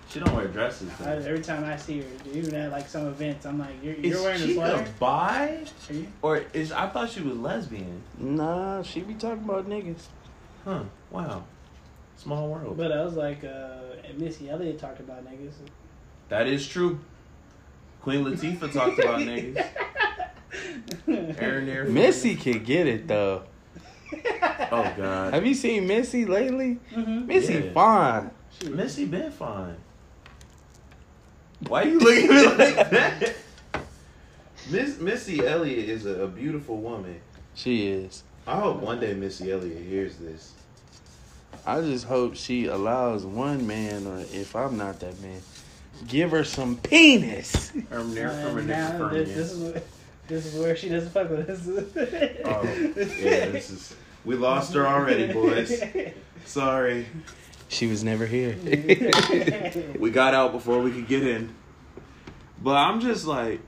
She don't wear dresses. I, every time I see her, even at like some events, I'm like, you're, you're wearing Chica a sweater. Is Chica bi? You... Or is I thought she was lesbian. Nah, she be talking about niggas. Huh? Wow. Small world. But I was like, uh, Missy Elliott talked about niggas. That is true. Queen Latifah talked about niggas. Aaron Air Missy can get it, though. Oh, God. Have you seen Missy lately? Mm-hmm. Missy yeah. fine. She, Missy been fine. Why you looking at me like that? Miss, Missy Elliott is a, a beautiful woman. She is. I hope one day Missy Elliott hears this. I just hope she allows one man, or if I'm not that man, give her some penis. From there, from uh, now, this, this, is where, this is where she doesn't fuck with us. Oh, yeah, this is, we lost her already, boys. Sorry. She was never here. We got out before we could get in. But I'm just like,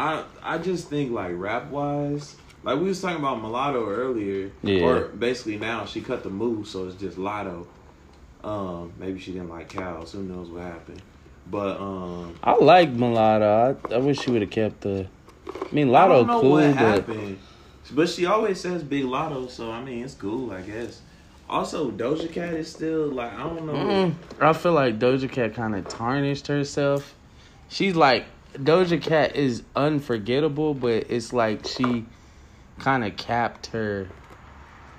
I I just think like rap-wise... Like, we was talking about Mulatto earlier. Yeah. Or basically now, she cut the move, so it's just Latto. Um, maybe she didn't like cows. Who knows what happened? But, um... I like Mulatto. I, I wish she would have kept the... I mean, Latto cool, I don't know cool, what but... happened. But she always says Big Latto, so, I mean, it's cool, I guess. Also, Doja Cat is still, like, I don't know... Mm-mm. I feel like Doja Cat kind of tarnished herself. She's, like... Doja Cat is unforgettable, but it's like she... kind of capped her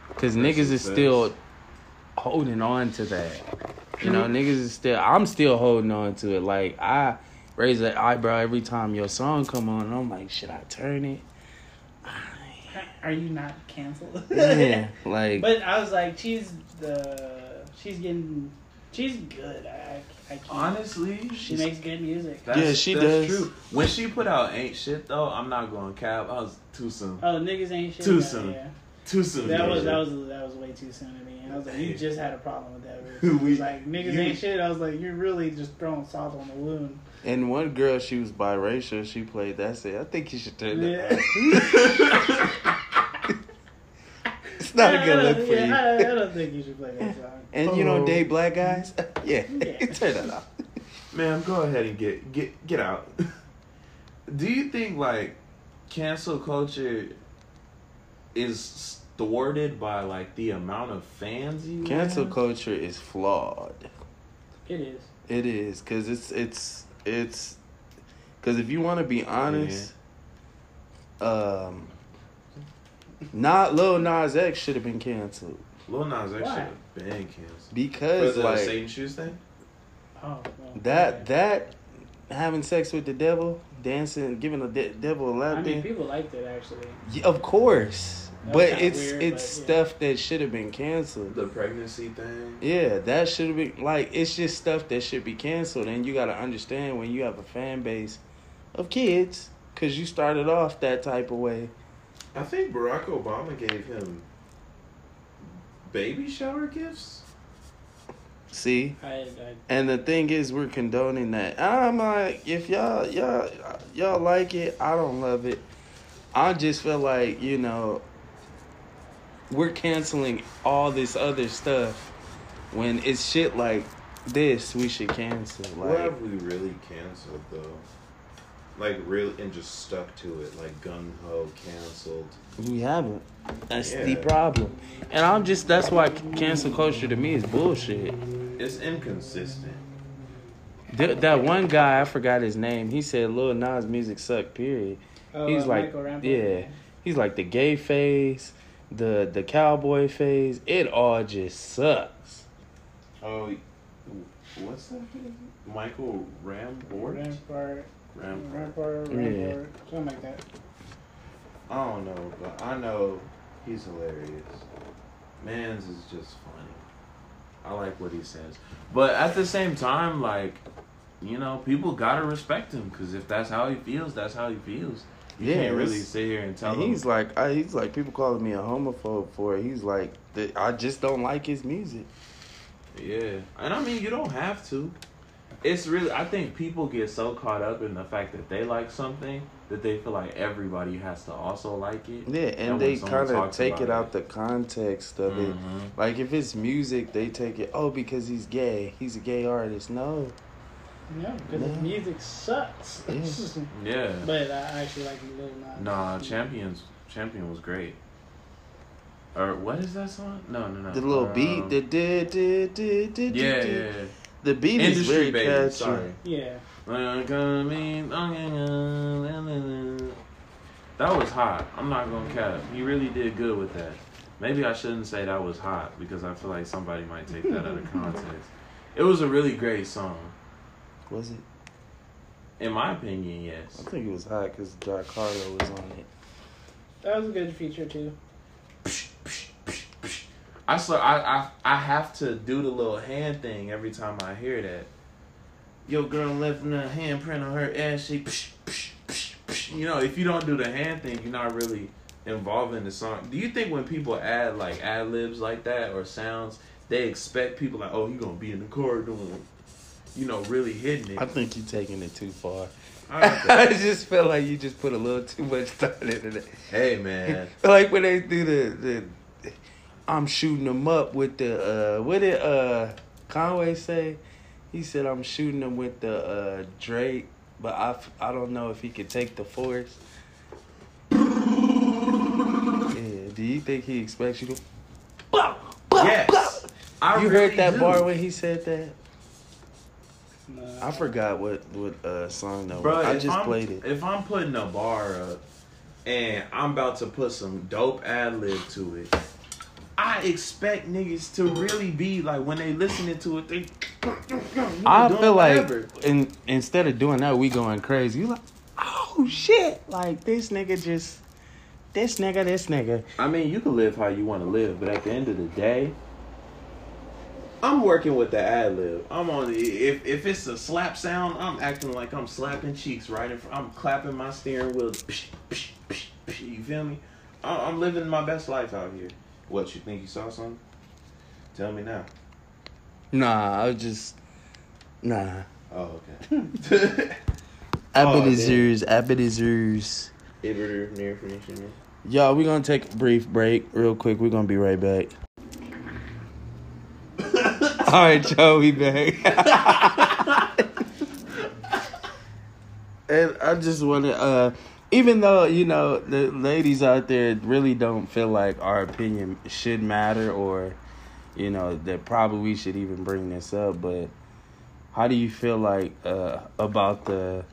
because niggas is still holding on to that. You know, niggas is still, I'm still holding on to it. Like, I raise an eyebrow every time your song come on. And I'm like, should I turn it? Are you not canceled? Yeah, like. But I was like, she's the, she's getting, she's good. I, I can't. Honestly, she makes good music. That's, yeah, she that's does. True. When she put out Ain't Shit, though, I'm not going to cap. I was too soon. Oh, niggas ain't shit. Too soon. Too soon. That was that was that was way too soon to me. And I was like, you just had a problem with that. we, like niggas you, ain't shit. I was like, you're really just throwing salt on the wound. And one girl, she was biracial. She played that. Said, I think you should turn yeah. that out. It's not I, a good look for yeah, you. I, I don't think you should play that song. And oh. you know, date black guys. yeah, yeah. Turn that off. Ma'am, go ahead and get get get out. Do you think like cancel culture is thwarted by like the amount of fans you cancel have? Culture is flawed. It is. It is because it's it's it's because if you want to be honest, yeah. um, not Lil Nas X should have been canceled. Lil Nas X should have been canceled because for the like Satan shoes thing. Oh, no. That that having sex with the devil, dancing, giving the de- devil a lap. I mean, thing. People liked it actually. Yeah, of course, but it's weird, it's but, yeah. stuff that should have been canceled. The pregnancy thing. Yeah, that should have been like it's just stuff that should be canceled, and you got to understand when you have a fan base of kids because you started off that type of way. I think Barack Obama gave him baby shower gifts. See, I, I, and the thing is, we're condoning that. I'm like, if y'all, y'all, y'all like it, I don't love it. I just feel like, you know, we're canceling all this other stuff when it's shit like this. We should cancel. Like, what have we really canceled though? Like really, and just stuck to it. Like gung ho canceled. We haven't. That's yeah. the problem. And I'm just that's why cancel culture to me is bullshit. It's inconsistent. Th- that one guy, I forgot his name. He said Lil Nas music sucked. Period. Oh, he's uh, like, yeah, he's like the gay phase, the the cowboy phase. It all just sucks. Oh, what's that? Michael Rambort. Rambort. Rampart. Rampart. Rampart. Yeah. Something like that. I don't know, but I know he's hilarious. Mans is just funny. I like what he says. But at the same time, like, you know, people gotta respect him because if that's how he feels, that's how he feels. You yeah, can't really sit here and tell and him. He's like, I, he's like, people calling me a homophobe for it. He's like, I just don't like his music. Yeah. And I mean, you don't have to. It's really, I think people get so caught up in the fact that they like something that they feel like everybody has to also like it. Yeah, and, and they kind of take it out it. the context of mm-hmm. it. Like, if it's music, they take it, oh, because he's gay. He's a gay artist. No. No, because no. the music sucks. Yeah. yeah. But I actually like Lil Nas. Nah, Champions, Champion was great. Or what is that song? No, no, no. The little um, beat. The did, did, did, did, yeah, did. yeah, yeah. The beat is very baby, catchy. Sorry. Yeah. That was hot. I'm not gonna cap. He really did good with that. Maybe I shouldn't say that was hot because I feel like somebody might take that out of context. It was a really great song. Was it? In my opinion, yes. I think it was hot because Giancarlo was on it. That was a good feature too. I, swear, I I I have to do the little hand thing every time I hear that. Your girl left a handprint on her ass. She, psh, psh, psh, psh. You know, if you don't do the hand thing, you're not really involved in the song. Do you think when people add like ad libs like that or sounds, they expect people like, oh, you gonna be in the car doing, you know, really hitting it? I think you're taking it too far. I, I just felt like you just put a little too much thought into it. Hey man, like when they do the the. I'm shooting them up with the, uh, what did uh, Conway say? He said, I'm shooting them with the uh, Drake, but I, I don't know if he could take the force. Yeah, do you think he expects you to? Yes. I you really heard that do. Bar when he said that? No. I forgot what, what uh, song that was. I just I'm, played it. If I'm putting a bar up and I'm about to put some dope ad-lib to it, I expect niggas to really be like when they listening to it. They, I feel whatever. Like, in, instead of doing that, we going crazy. You like, oh shit! Like this nigga just, this nigga, this nigga. I mean, you can live how you want to live, but at the end of the day, I'm working with the ad lib. I'm on the if if it's a slap sound, I'm acting like I'm slapping cheeks right in front. I'm clapping my steering wheel. Psh, psh, psh, psh, you feel me? I, I'm living my best life out here. What, you think you saw something? Tell me now. Nah, I was just... Nah. Oh, okay. Appetizers, oh, appetizers. Y'all, we're going to take a brief break real quick. We're going to be right back. All right, Joe, we back. And I just want to... Uh, even though, you know, the ladies out there really don't feel like our opinion should matter, or, you know, that probably we should even bring this up, but how do you feel like uh, about the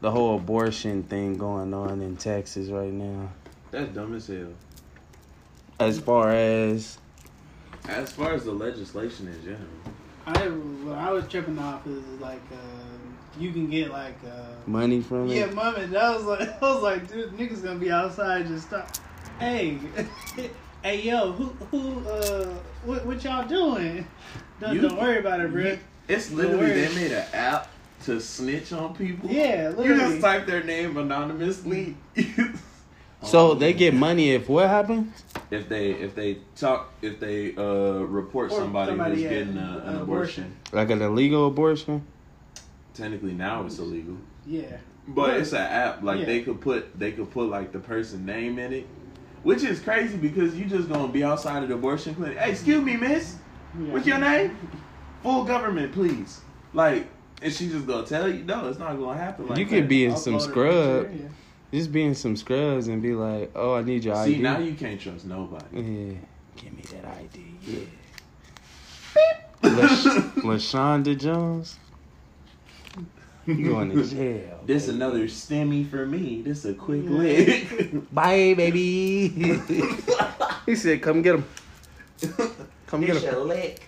the whole abortion thing going on in Texas right now? That's dumb as hell. As far as? As far as the legislation in general. I, what I was tripping off is like... Uh... You can get like uh, money from yeah, it. Yeah, money. That was like, I was like, dude, niggas gonna be outside just stop. Hey, hey, yo, who, who, uh, what, what y'all doing? Don't, you, don't worry about it, bro. You, it's literally they made an app to snitch on people. Yeah, literally. You just type their name anonymously. So oh, they man. Get money if what happens? If they if they talk if they uh report or somebody, somebody who's yeah, getting a, an, an abortion. abortion, like an illegal abortion. Technically now it's illegal. Yeah. But it's an app. Like yeah. they could put they could put like the person name in it. Which is crazy because you just gonna be outside of the abortion clinic. Hey, excuse me, miss. Yeah. What's your name? Full government, please. Like, and she just gonna tell you, no, it's not gonna happen. Like, you could be in I'll some scrub. Picture, yeah. Just be in some scrubs and be like, oh, I need your I D. See, now you can't trust nobody. Yeah. Give me that I D. Yeah. LaShonda Jones. Going to jail. This baby. Another stemmy for me. This a quick yeah. lick. Bye, baby. He said, "Come get him. Come this get him." A lick.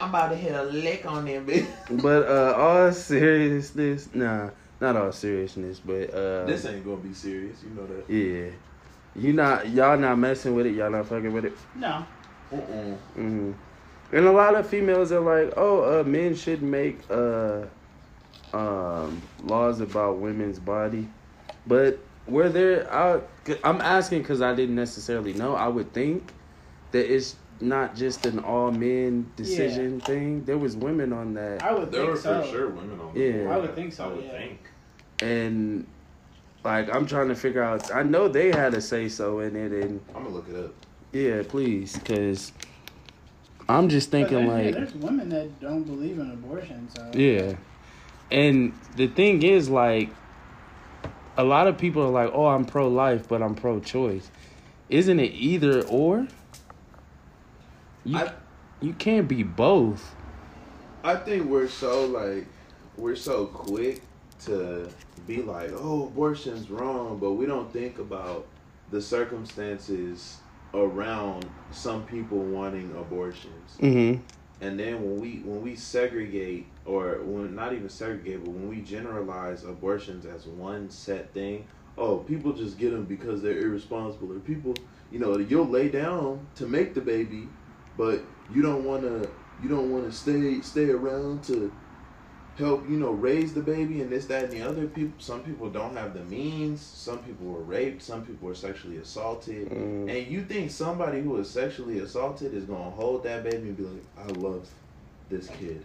I'm about to hit a lick on them, bitch. But uh, all seriousness, nah, not all seriousness, but uh, this ain't gonna be serious. You know that. Yeah. You not y'all not messing with it. Y'all not fucking with it. No. Uh. Uh-uh. Mhm. And a lot of females are like, "Oh, uh, men should make uh." Um, laws about women's body, but were there? I, I'm asking because I didn't necessarily know. I would think that it's not just an all men decision yeah. thing. There was women on that. I would there think so. There were for sure women on. Yeah, that. I would think so. I would yeah. think. And like, I'm trying to figure out. I know they had a say so in it, and I'm gonna look it up. Yeah, please, because I'm just thinking like yeah, there's women that don't believe in abortion. So yeah. And the thing is, like, a lot of people are like, oh, I'm pro-life, but I'm pro-choice. Isn't it either or? You, I, you can't be both. I think we're so, like, we're so quick to be like, oh, abortion's wrong, but we don't think about the circumstances around some people wanting abortions. Mm-hmm. And then when we when we segregate, or when not even segregate, but when we generalize abortions as one set thing, oh, people just get them because they're irresponsible. Or people, you know, you'll lay down to make the baby, but you don't wanna you don't wanna stay stay around to help, you know, raise the baby and this, that, and the other. People, some people don't have the means. Some people were raped. Some people were sexually assaulted. Mm. And you think somebody who was sexually assaulted is gonna hold that baby and be like, "I love this kid."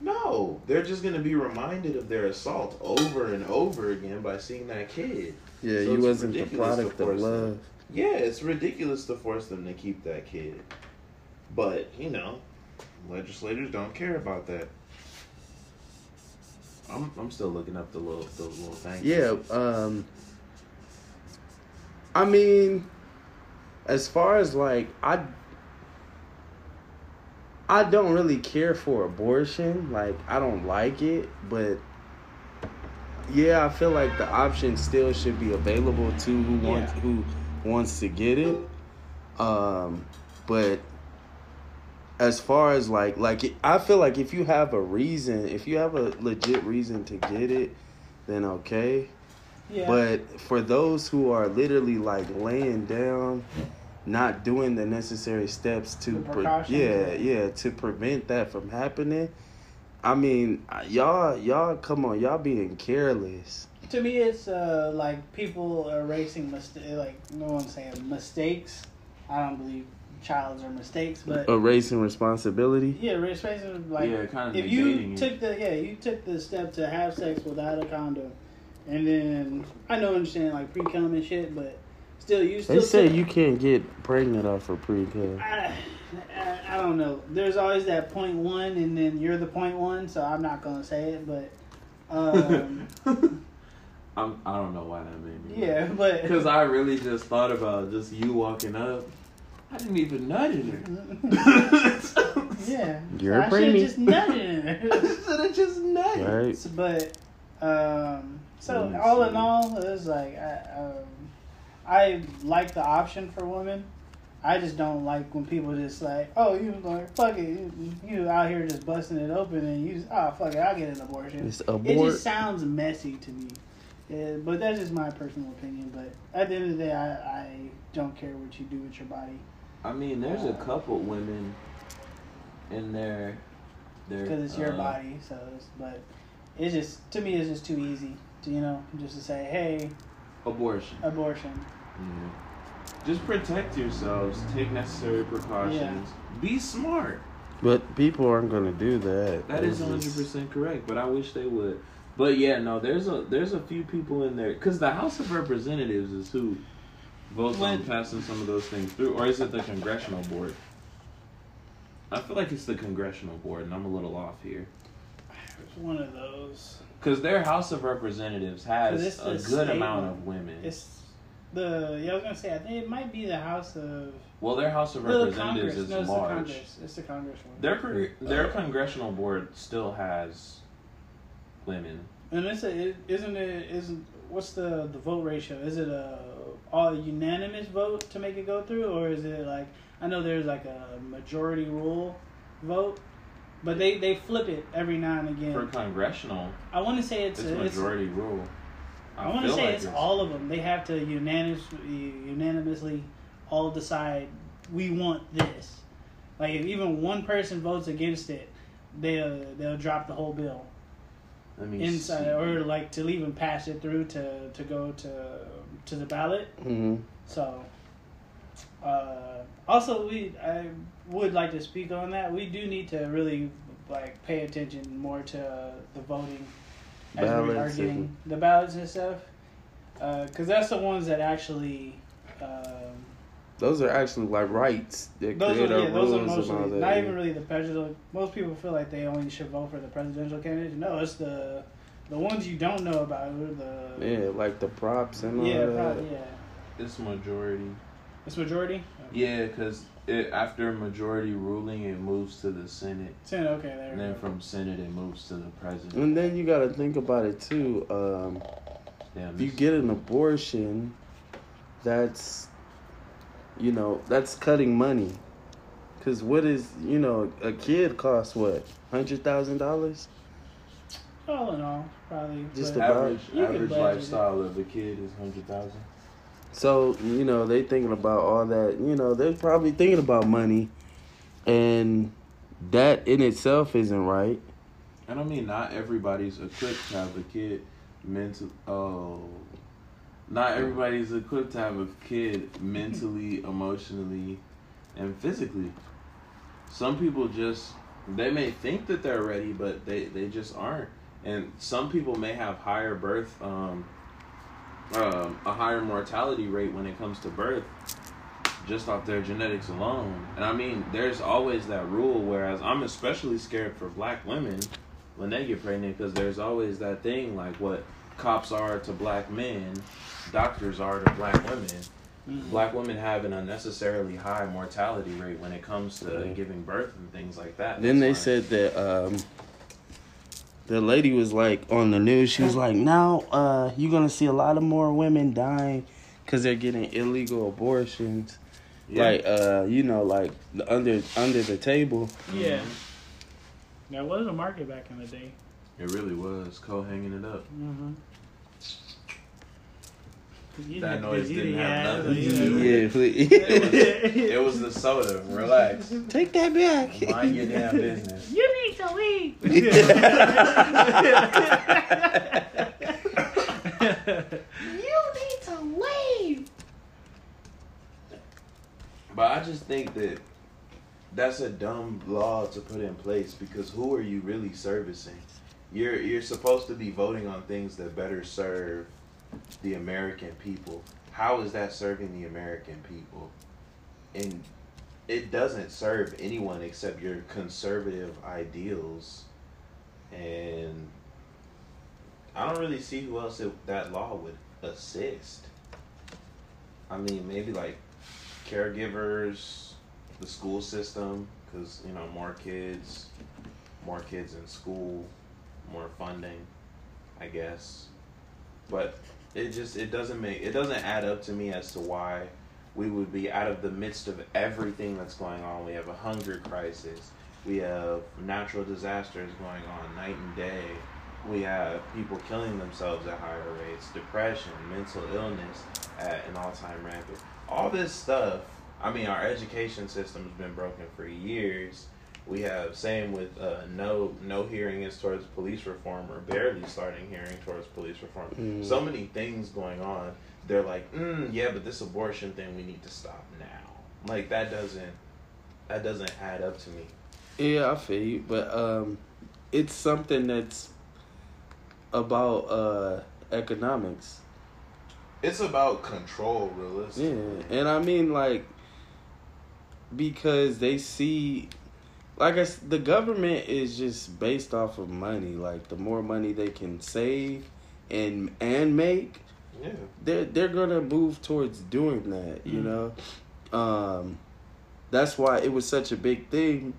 No, they're just gonna be reminded of their assault over and over again by seeing that kid. Yeah, so you wasn't the product of love. Them. Yeah, it's ridiculous to force them to keep that kid. But you know, legislators don't care about that. I'm I'm still looking up the little the little thing. Yeah, um, I mean, as far as like I, I don't really care for abortion. Like I don't like it, but yeah, I feel like the option still should be available to who yeah. wants who wants to get it. Um, but. As far as like, like, I feel like if you have a reason, if you have a legit reason to get it, then okay. Yeah. But for those who are literally like laying down, not doing the necessary steps to, pre- yeah, yeah, to prevent that from happening. I mean, y'all, y'all, come on, y'all being careless. To me, it's uh, like people erasing mistakes. Like, no one's saying mistakes. I don't believe childs are mistakes, but erasing responsibility. Yeah, erasing like yeah, kind of if you it. took the yeah you took the step to have sex without a condom, and then I don't understand like pre-cum and shit, but still you still. They say you can't get pregnant off for pre-cum. I, I, I don't know. There's always that point one, and then you're the point one, so I'm not gonna say it, but. Um, I'm, I don't know why that made me. Yeah, but... Because I really just thought about just you walking up. I didn't even nudge in her. Yeah. You're I should have just nudged in her. I should have just nudged. Right. But, um... So, mm-hmm. all in all, it was like... I, um, I like the option for women. I just don't like when people just like, oh, you like, fuck it. You, you out here just busting it open and you just, oh, fuck it, I'll get an abortion. It's abort- it just sounds messy to me. Yeah, but that's just my personal opinion. But at the end of the day, I, I don't care what you do with your body. I mean, there's uh, a couple women in there. Because it's your uh, body, so. It's, but it's just to me, it's just too easy to you know just to say, hey, abortion, abortion. Yeah. Just protect yourselves. Take necessary precautions. Yeah. Be smart. But people aren't going to do that. That is one hundred percent correct. But I wish they would. But yeah, no, there's a there's a few people in there because the House of Representatives is who votes on passing some of those things through, or is it the Congressional Board? I feel like it's the Congressional Board, and I'm a little off here. It's one of those because their House of Representatives has a good amount of women. It's the yeah, I was gonna say I think it might be the House of well, their House of Representatives is large. It's the Congress one. Their their Congressional Board still has. Women. And it's a, it, isn't it, isn't, what's the, the vote ratio? Is it a all unanimous vote to make it go through? Or is it like, I know there's like a majority rule vote, but they, they flip it every now and again. For congressional, I want to say it's, it's a majority it's, rule. I, I want to say like it's, it's all of them. They have to unanimous, unanimously all decide, we want this. Like if even one person votes against it, they'll, they'll drop the whole bill. Inside see. Or like to even pass it through to, to go to to the ballot. Mm-hmm. So, uh, also we I would like to speak on that. We do need to really like pay attention more to uh, the voting as ballots. We are getting the ballots and stuff, because uh, that's the ones that actually. Um, those are actually like rights that those create are, yeah, those rules are mostly, about that. Not even really the presidential. Most people feel like they only should vote for the presidential candidate. No, it's the the ones you don't know about. Or the yeah, like the props and all yeah, that. Prop, yeah, it's majority. It's majority. Okay. Yeah, because after majority ruling, it moves to the Senate. Senate, okay, there. And then go. From Senate, it moves to the president. And then you got to think about it too. Um, yeah, if you get an abortion, that's. You know, that's cutting money. Because what is, you know, a kid costs what? one hundred thousand dollars? All in all, probably. Just average, average lifestyle of a kid is one hundred thousand dollars. So, you know, they thinking about all that. You know, they're probably thinking about money. And that in itself isn't right. And I mean, not everybody's equipped to have a kid mental. Oh. Not everybody's equipped to have a kid mentally, emotionally, and physically. Some people just, they may think that they're ready, but they, they just aren't. And some people may have higher birth, um, uh, a higher mortality rate when it comes to birth, just off their genetics alone. And I mean, there's always that rule, whereas I'm especially scared for black women when they get pregnant, because there's always that thing like what cops are to black men, doctors are to black women. Mm-hmm. Black women have an unnecessarily high mortality rate when it comes to mm-hmm. giving birth and things like that. Then That's they fine. Said that um, the lady was like on the news. She was like, now uh, you're going to see a lot of more women dying because they're getting illegal abortions. Yeah. Like, uh, you know, like under under the table. Yeah. Mm-hmm. There was a market back in the day. It really was. Cole hanging it up. Mm-hmm. That noise didn't have nothing to do with it. It was, it was the soda. Relax. Take that back. Mind your damn business. You need to leave. I just think that that's a dumb law to put in place, because who are you really servicing? You're you're supposed to be voting on things that better serve the American people. How is that serving the American people? And it doesn't serve anyone except your conservative ideals. And I don't really see who else it, that law would assist. I mean, maybe like caregivers, the school system, because, you know, more kids, more kids in school, more funding, I guess. But it just, it doesn't make, it doesn't add up to me as to why we would be out of the midst of everything that's going on. We have a hunger crisis. We have natural disasters going on night and day. We have people killing themselves at higher rates, depression, mental illness at an all-time record. All this stuff, I mean, our education system's been broken for years. We have, same with uh, no no hearings towards police reform, or barely starting hearing towards police reform. Mm. So many things going on. They're like, mm, yeah, but this abortion thing, we need to stop now. Like, that doesn't, that doesn't add up to me. Yeah, I feel you, but um, it's something that's about uh, economics. It's about control, realistically. Yeah, and I mean, like, because they see, like, I, the government is just based off of money. Like, the more money they can save and and make, yeah, they're, they're going to move towards doing that, you mm-hmm. know? Um, that's why it was such a big thing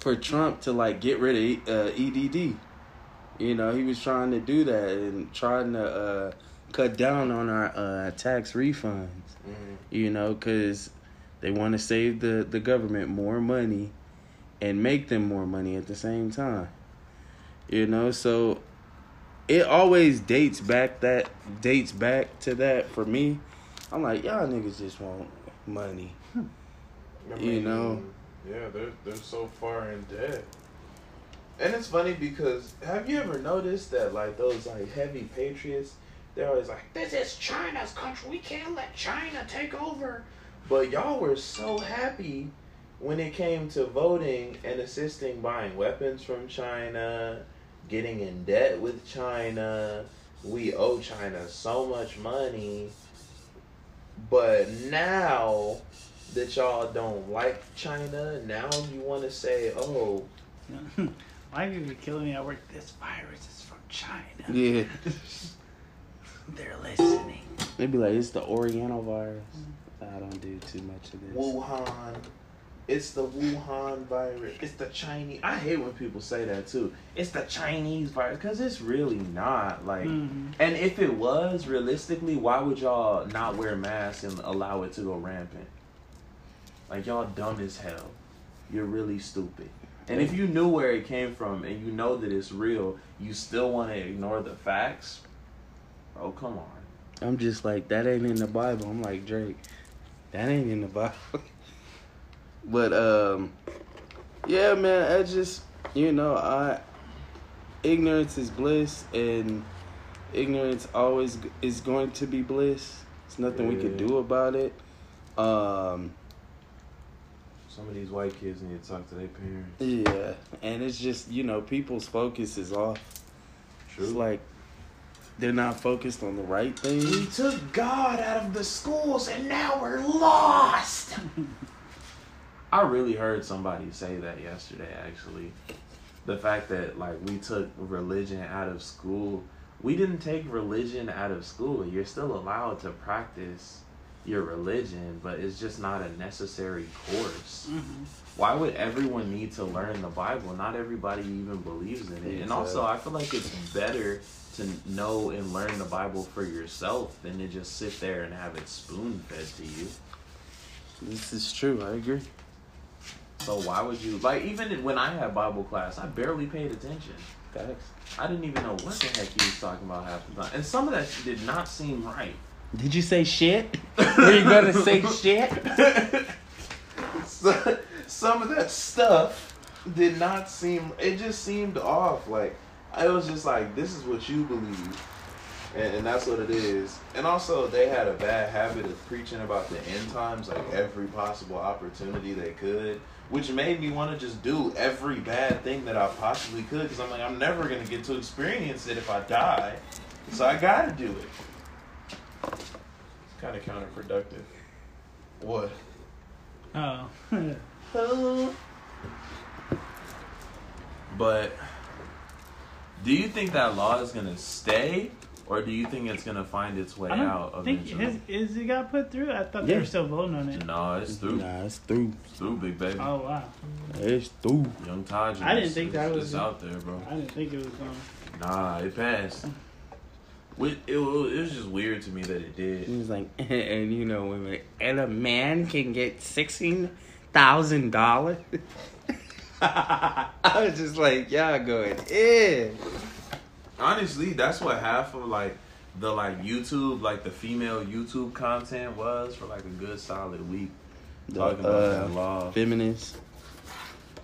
for Trump to, like, get rid of uh, E D D. You know, he was trying to do that and trying to uh, cut down on our uh, tax refunds, mm-hmm. you know, because they want to save the, the government more money and make them more money at the same time, you know? So it always dates back that dates back to that for me. I'm like, y'all niggas just want money, hmm. I mean, you know? Yeah, they're they're so far in debt. And it's funny because have you ever noticed that, like, those, like, heavy patriots, they're always like, this is China's country, we can't let China take over. But y'all were so happy when it came to voting and assisting buying weapons from China, getting in debt with China. We owe China so much money. But now that y'all don't like China, now you want to say, oh, why people killing me at work? This virus is from China. Yeah. They're listening. They'd be like, it's the Oriental virus. I don't do too much of this. Wuhan. It's the Wuhan virus. It's the Chinese. I hate when people say that, too. It's the Chinese virus. Because it's really not. Like, mm-hmm. And if it was, realistically, why would y'all not wear masks and allow it to go rampant? Like, y'all dumb as hell. You're really stupid. And if you knew where it came from and you know that it's real, you still want to ignore the facts? Oh, come on. I'm just like, that ain't in the Bible. I'm like, Drake, that ain't in the Bible. But, um, yeah, man, I just, you know, I, ignorance is bliss, and ignorance always is going to be bliss. There's nothing yeah. we can do about it. Um... Some of these white kids need to talk to their parents. Yeah, and it's just, you know, people's focus is off. True. It's like they're not focused on the right things. We took God out of the schools and now we're lost. I really heard somebody say that yesterday, actually. The fact that, like, we took religion out of school. We didn't take religion out of school. You're still allowed to practice your religion, but it's just not a necessary course. Mm-hmm. Why would everyone need to learn the Bible? Not everybody even believes in it. Exactly. And also, I feel like it's better to know and learn the Bible for yourself than to just sit there and have it spoon-fed to you. This is true. I agree. So why would you... Like, even when I had Bible class, I barely paid attention. Facts. I didn't even know what the heck he was talking about half the time. And some of that did not seem right. Did you say shit? Were you gonna say shit? So, some of that stuff did not seem... It just seemed off. Like, I was just like, this is what you believe. And, and that's what it is. And also, they had a bad habit of preaching about the end times, like every possible opportunity they could, which made me want to just do every bad thing that I possibly could, because I'm like, I'm never going to get to experience it if I die, so I got to do it. It's kind of counterproductive. What? Oh. Oh. But do you think that law is going to stay, or do you think it's going to find its way I out eventually? I think his, his, it got put through. I thought yeah. they were still voting on it. No, it's through. Nah, it's through. It's through, big baby. Oh, wow. It's through. Young Taj. I didn't think that was. It's out there, bro. I didn't think it was going. Nah, it passed. It, it, it was just weird to me that it did. He was like, and you know, women, and a man can get sixteen thousand dollars. I was just like, y'all going in. Honestly, that's what half of like the like YouTube, like the female YouTube content was for like a good solid week. Talking the, uh, about that law. Feminists.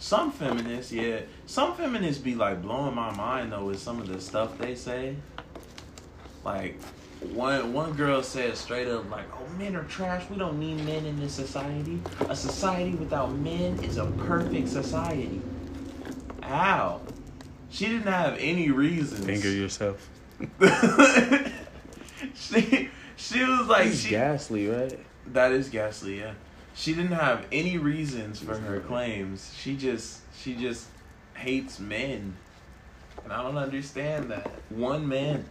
Some feminists, yeah. Some feminists be like blowing my mind though with some of the stuff they say. Like one one girl said straight up like, "Oh, men are trash. We don't need men in this society. A society without men is a perfect society." Ow. She didn't have any reasons. Finger yourself. she she was like she, ghastly, right? That is ghastly, yeah. She didn't have any reasons for her claims. She just she just hates men. And I don't understand that. One man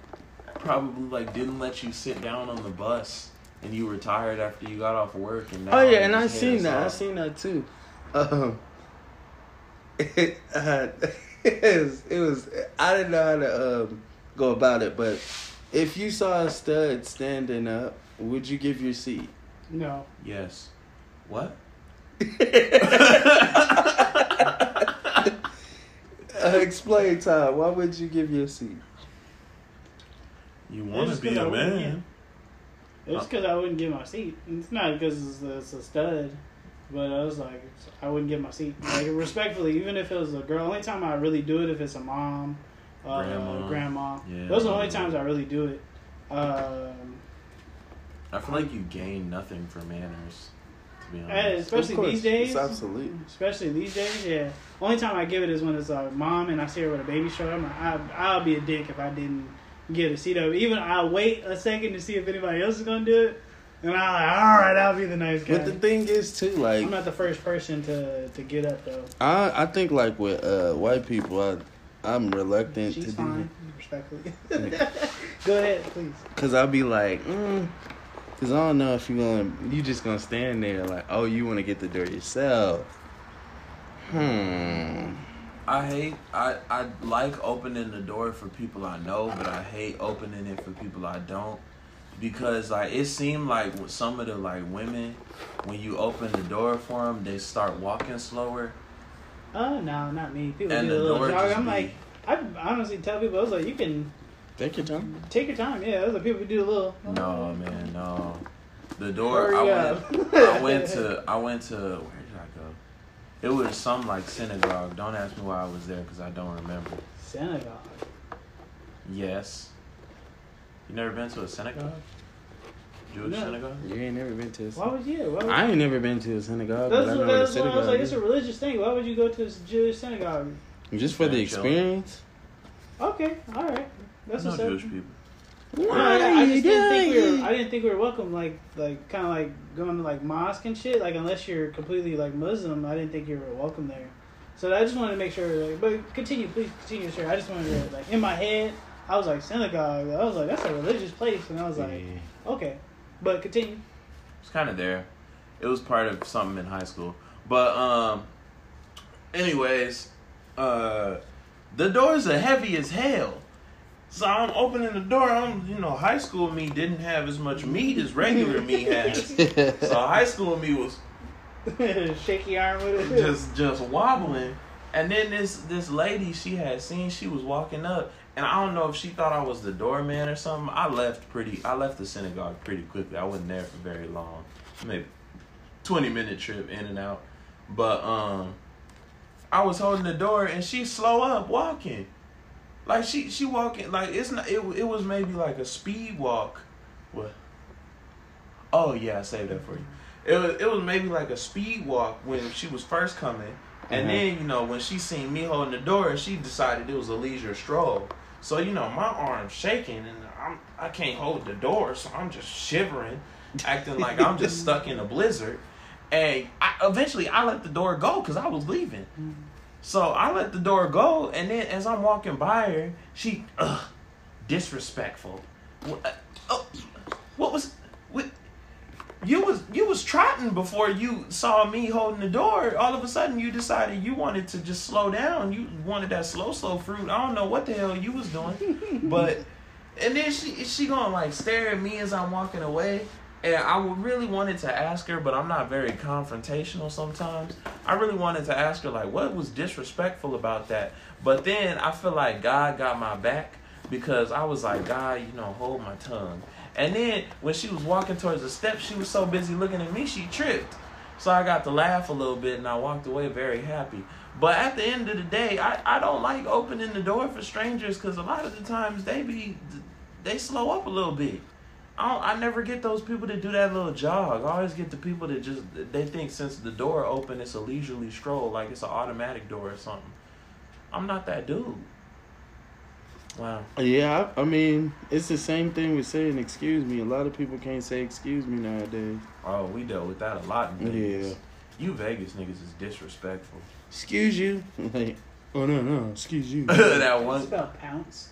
probably like didn't let you sit down on the bus and you were tired after you got off work and now oh yeah and I seen that off. I seen that too um it, uh, it was it was I didn't know how to um go about it, but if you saw a stud standing up, would you give your seat? No. Yes. What? uh, explain, Todd, why would you give your seat? You want to be a man. It's just because I wouldn't get my seat. It's not because it's, it's a stud, but I was like, I wouldn't get my seat. Like, respectfully, even if it was a girl, only time I really do it if it's a mom, uh, grandma. grandma. Yeah, those are the only times I really do it. Um, I feel like you gain nothing for manners, to be honest. Especially these days. It's absolute. Especially these days, yeah. Only time I give it is when it's a mom and I see her with a baby shower. I'm like, I, I'll be a dick if I didn't get a seat up. Even I'll wait a second to see if anybody else is gonna do it, and I'm like, all right, I'll be the nice guy. But the thing is, too, like I'm not the first person to, to get up though. I I think like with uh, white people, I I'm reluctant She's to fine. do that. Respectfully. Go ahead, please. Cause I'll be like, mm, cause I don't know if you gonna you just gonna stand there like, oh, you wanna get the door yourself. Hmm. I hate, I, I like opening the door for people I know, but I hate opening it for people I don't, because like it seemed like with some of the like women, when you open the door for them, they start walking slower. Oh no, not me. People and do a little jog. I'm be, like, I honestly tell people, I was like, you can take your time. Take your time, yeah. Those are people who do a little. Oh. No man, no. The door. I went, I went to. I went to. It was some, like, synagogue. Don't ask me why I was there, because I don't remember. Synagogue? Yes. You never been to a synagogue? Jewish no. synagogue? You ain't never been to a synagogue. Why would you? Why would I ain't never been to a synagogue. That's but I know what a synagogue I was like, is. It's a religious thing. Why would you go to a Jewish synagogue? Just for the experience. Okay, all right. That's what's up. No Jewish people. What I, I just didn't think we were. I didn't think we were welcome. Like, like kind of like going to like mosque and shit. Like, unless you're completely like Muslim, I didn't think you were welcome there. So I just wanted to make sure. Like, but continue, please continue, sir. I just wanted to like in my head, I was like synagogue. I was like that's a religious place, and I was like yeah. okay, but continue. It's kind of there. It was part of something in high school, but um, anyways, uh, the doors are heavy as hell. So I'm opening the door. I'm, you know, high school me didn't have as much meat as regular me has. So high school me was shaky arm with it, just just wobbling. And then this this lady she had seen, she was walking up, and I don't know if she thought I was the doorman or something. I left pretty. I left the synagogue pretty quickly. I wasn't there for very long, maybe twenty minute trip in and out. But um, I was holding the door, and she slow up walking. Like she she walking like it's not it it was maybe like a speed walk. What? Oh yeah, I saved that for you. It was it was maybe like a speed walk when she was first coming, and mm-hmm. then you know when she seen me holding the door, she decided it was a leisure stroll. So you know my arm's shaking and I'm I can't hold the door, so I'm just shivering, acting like I'm just stuck in a blizzard. And I, eventually I let the door go because I was leaving. Mm-hmm. So I let the door go, and then as I'm walking by her, she, ugh, disrespectful. What, uh, oh, what was, what, you was you was trotting before you saw me holding the door. All of a sudden, you decided you wanted to just slow down. You wanted that slow, slow fruit. I don't know what the hell you was doing, but and then she she gonna like stare at me as I'm walking away. And I really wanted to ask her, but I'm not very confrontational sometimes. I really wanted to ask her, like, what was disrespectful about that? But then I feel like God got my back because I was like, God, you know, hold my tongue. And then when she was walking towards the steps, she was so busy looking at me, she tripped. So I got to laugh a little bit, and I walked away very happy. But at the end of the day, I, I don't like opening the door for strangers because a lot of the times they be they slow up a little bit. I don't, I never get those people that do that little jog. I always get the people that just, they think since the door open, it's a leisurely stroll, like it's an automatic door or something. I'm not that dude. Wow. Yeah, I, I mean, it's the same thing with saying excuse me. A lot of people can't say excuse me nowadays. Oh, we dealt with that a lot in Vegas. Yeah. You Vegas niggas is disrespectful. Excuse you. Like, oh, no, no, excuse you. That one. It's about pounce.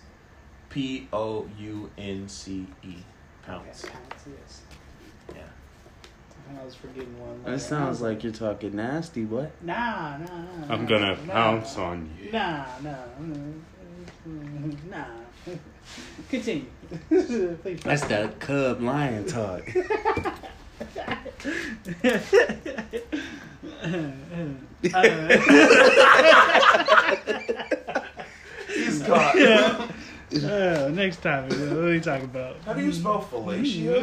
P O U N C E. Pounce. Okay, pounce, yes. Yeah. I was forgetting one. That sounds like you're talking nasty, what? Nah, nah, nah. I'm gonna nah, pounce nah, on you. Nah, nah. Nah. Continue. That's that cub lion talk. He's caught. Yeah. Uh, next time, what are you talking about? How do you spell fellatio?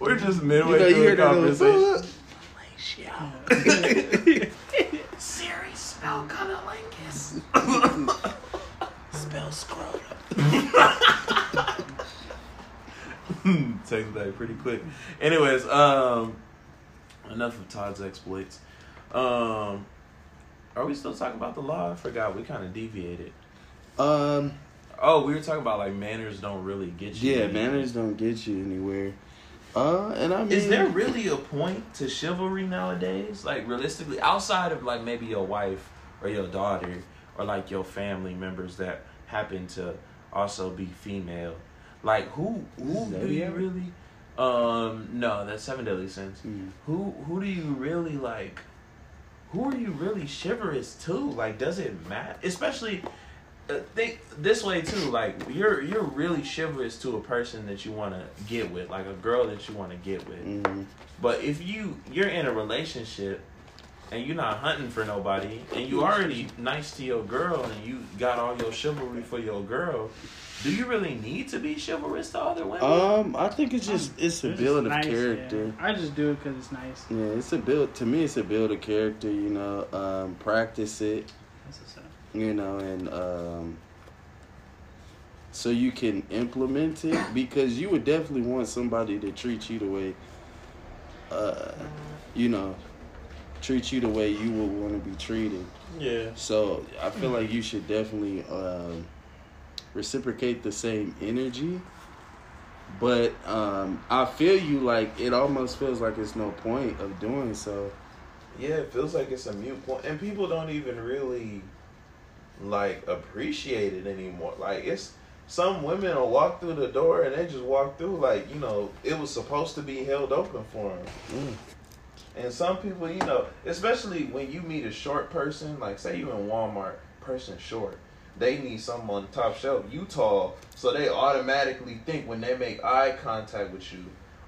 We're just midway you know, through the conversation. Fellatio. Siri, spell cunnilingus. Spell scrotum. Takes that pretty quick. Anyways, um, enough of Todd's exploits. Um... Are we still talking about the law? I forgot. We kind of deviated. Um. Oh, we were talking about like manners don't really get you. Yeah, anywhere. Manners don't get you anywhere. Uh, and I mean, is there really a point to chivalry nowadays? Like realistically, outside of like maybe your wife or your daughter or like your family members that happen to also be female, like who who do you really? Um, no, that's seven deadly sins. Mm. Who who do you really like? Who are you really chivalrous to? Like, does it matter? Especially, uh, think this way too. Like, you're you're really chivalrous to a person that you want to get with, like a girl that you want to get with. Mm-hmm. But if you you're in a relationship and you're not hunting for nobody, and you already nice to your girl, and you got all your chivalry for your girl, do you really need to be chivalrous to other women? Um, I think it's just it's a it's build of nice, character. Yeah. I just do it because it's nice. Yeah, it's a build. To me, it's a build of character. You know, um, practice it. That's what's up. You know, and um, so you can implement it because you would definitely want somebody to treat you the way, uh, you know, treat you the way you would want to be treated. Yeah. So I feel like you should definitely um. reciprocate the same energy, but um, I feel you. Like it almost feels like it's no point of doing so. Yeah, it feels like it's a mute point, and people don't even really like appreciate it anymore. Like it's some women will walk through the door and they just walk through like you know it was supposed to be held open for them. Mm. And some people, you know, especially when you meet a short person, like say you in Walmart, person short. They need someone on the top shelf. You tall, so they automatically think when they make eye contact with you,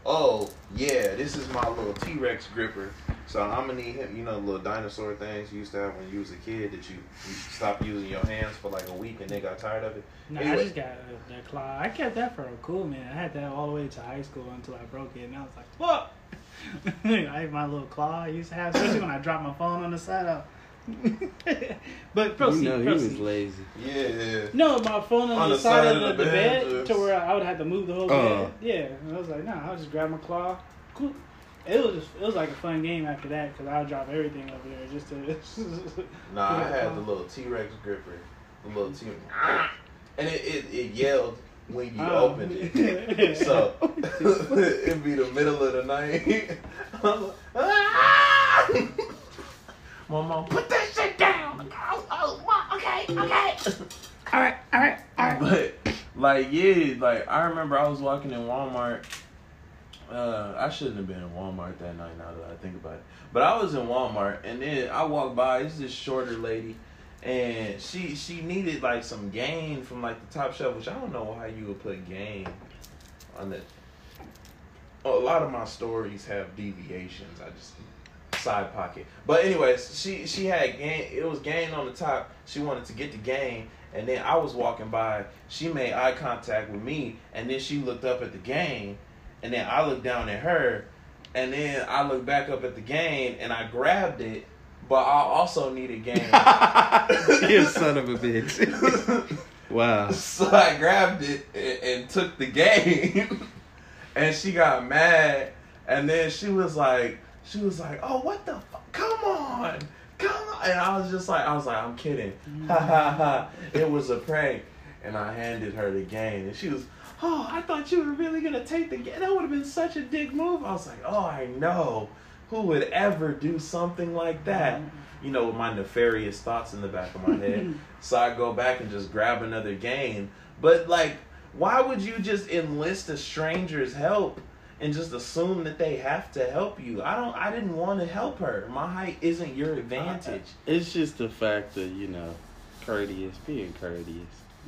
oh, yeah, this is my little T-Rex gripper. So I'm going to need him, you know, little dinosaur things you used to have when you was a kid that you, you stopped using your hands for like a week and they got tired of it. No, anyway. I just got uh, that claw. I kept that for a cool minute. I had that all the way to high school until I broke it, and I was like, whoa. I had my little claw I used to have, especially when I dropped my phone on the side. I, But proceed, you know, proceed. He was lazy. Yeah, yeah. No, my phone on, on the, the side, side of the, of the, the bed, bed to where I would have to move the whole uh. bed. Yeah, and I was like, nah, I'll just grab my claw. Cool. It was just, it was like a fun game after that because I would drop everything over there just to. Nah, I had the little T Rex gripper, the little T, and it, it it yelled when you oh. opened it, so it'd be the middle of the night. My mom, put that shit down. Oh, oh, okay, okay. All right, all right, all right. But like, yeah, like I remember I was walking in Walmart. Uh, I shouldn't have been in Walmart that night now that I think about it. But I was in Walmart, and then I walked by. It's this shorter lady, and she she needed, like, some game from, like, the top shelf, which I don't know how you would put game on that. A lot of my stories have deviations. I just... side pocket. But anyways, she, she had game. It was game on the top. She wanted to get the game, and then I was walking by. She made eye contact with me, and then she looked up at the game. And then I looked down at her, and then I looked back up at the game, and I grabbed it, but I also needed game. You son of a bitch. Wow. So I grabbed it and, and took the game, and she got mad, and then she was like, she was like, oh, what the fuck? Come on. Come on. And I was just like, I was like, I'm kidding. Ha, ha, ha. It was a prank. And I handed her the game, and she was, oh, I thought you were really going to take the game. That would have been such a dick move. I was like, oh, I know. Who would ever do something like that? You know, with my nefarious thoughts in the back of my head. So I go back and just grab another game. But, like, why would you just enlist a stranger's help and just assume that they have to help you? I don't. I didn't want to help her. My height isn't your advantage. It's just the fact that, you know, courteous, being courteous.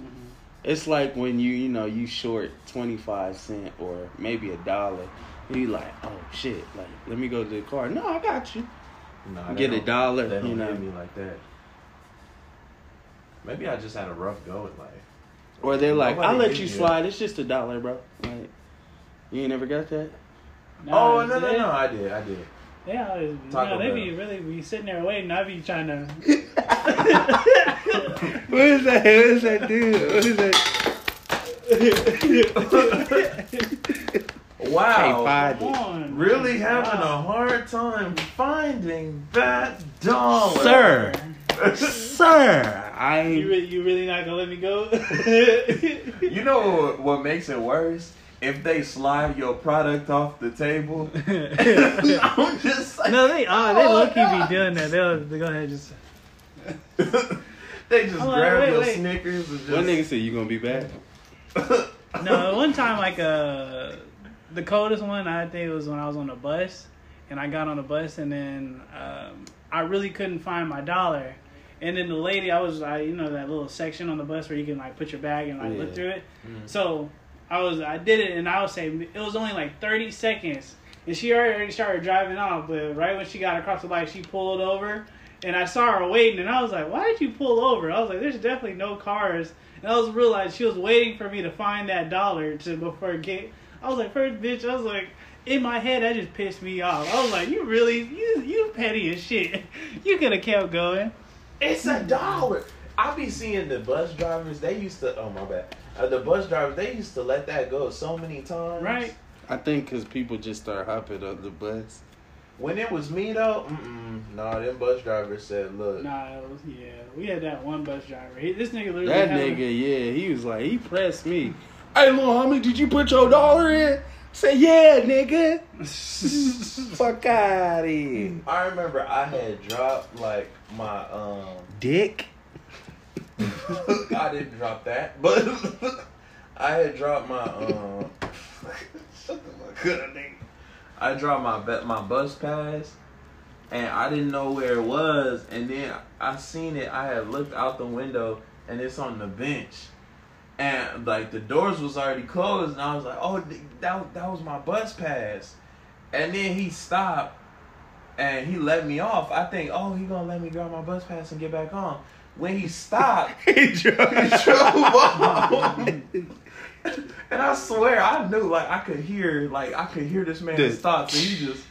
Mm-hmm. It's like when you, you know, you short twenty-five cent or maybe a dollar. You like, oh, shit. Like, let me go to the car. No, I got you. No, get a dollar. They don't you know. Me like that. Maybe I just had a rough go at life. Or they're like, I'll let you slide. It. It's just a dollar, bro. Like, you ain't never got that? No, oh, no, no, no. I did. I did. Yeah, was, no, they be really be sitting there waiting. I be trying to. What is that? What is that dude? What is that? Wow! Come on, really having wow. a hard time finding that dollar, sir. Sir, I. You re- you really not gonna let me go? You know what makes it worse? If they slide your product off the table, I'm just like, no, they are. They oh, low key God. Be doing that. They'll they go ahead and just. They just I'm grab like, wait, your wait. Snickers and just. One nigga said, you gonna be back? No, one time, like, uh, the coldest one, I think it was when I was on the bus. And I got on the bus, and then um, I really couldn't find my dollar. And then the lady, I was, like, you know, that little section on the bus where you can, like, put your bag and, like, yeah. look through it. Mm-hmm. So. I was, I did it, and I would say it was only like thirty seconds, and she already started driving off. But right when she got across the light, she pulled over, and I saw her waiting, and I was like, "Why did you pull over?" I was like, "There's definitely no cars," and I was realized she was waiting for me to find that dollar to before get. I was like, "First, bitch!" I was like, in my head, that just pissed me off. I was like, "You really, you, you petty as shit. You could have kept going." It's a dollar. I be seeing the bus drivers. They used to. Oh my bad. Uh, the bus drivers, they used to let that go so many times. Right. I think because people just start hopping on the bus. When it was me, though, mm-mm, nah, them bus drivers said, look. Nah, it was, yeah, we had that one bus driver. He, this nigga literally That nigga, a, yeah, he was like, he pressed me. Hey, little homie, did you put your dollar in? Say, yeah, nigga. Fuck out of here. I remember I had dropped, like, my, um... dick? I didn't drop that, but I had dropped my um. I dropped my my bus pass, and I didn't know where it was. And then I seen it. I had looked out the window, and it's on the bench, and like the doors was already closed. And I was like, "Oh, that that was my bus pass." And then he stopped, and he let me off. I think, "Oh, he gonna let me grab my bus pass and get back on." When he stopped, he drove, he drove off. And I swear, I knew, like, I could hear, like, I could hear this man's thoughts, and he just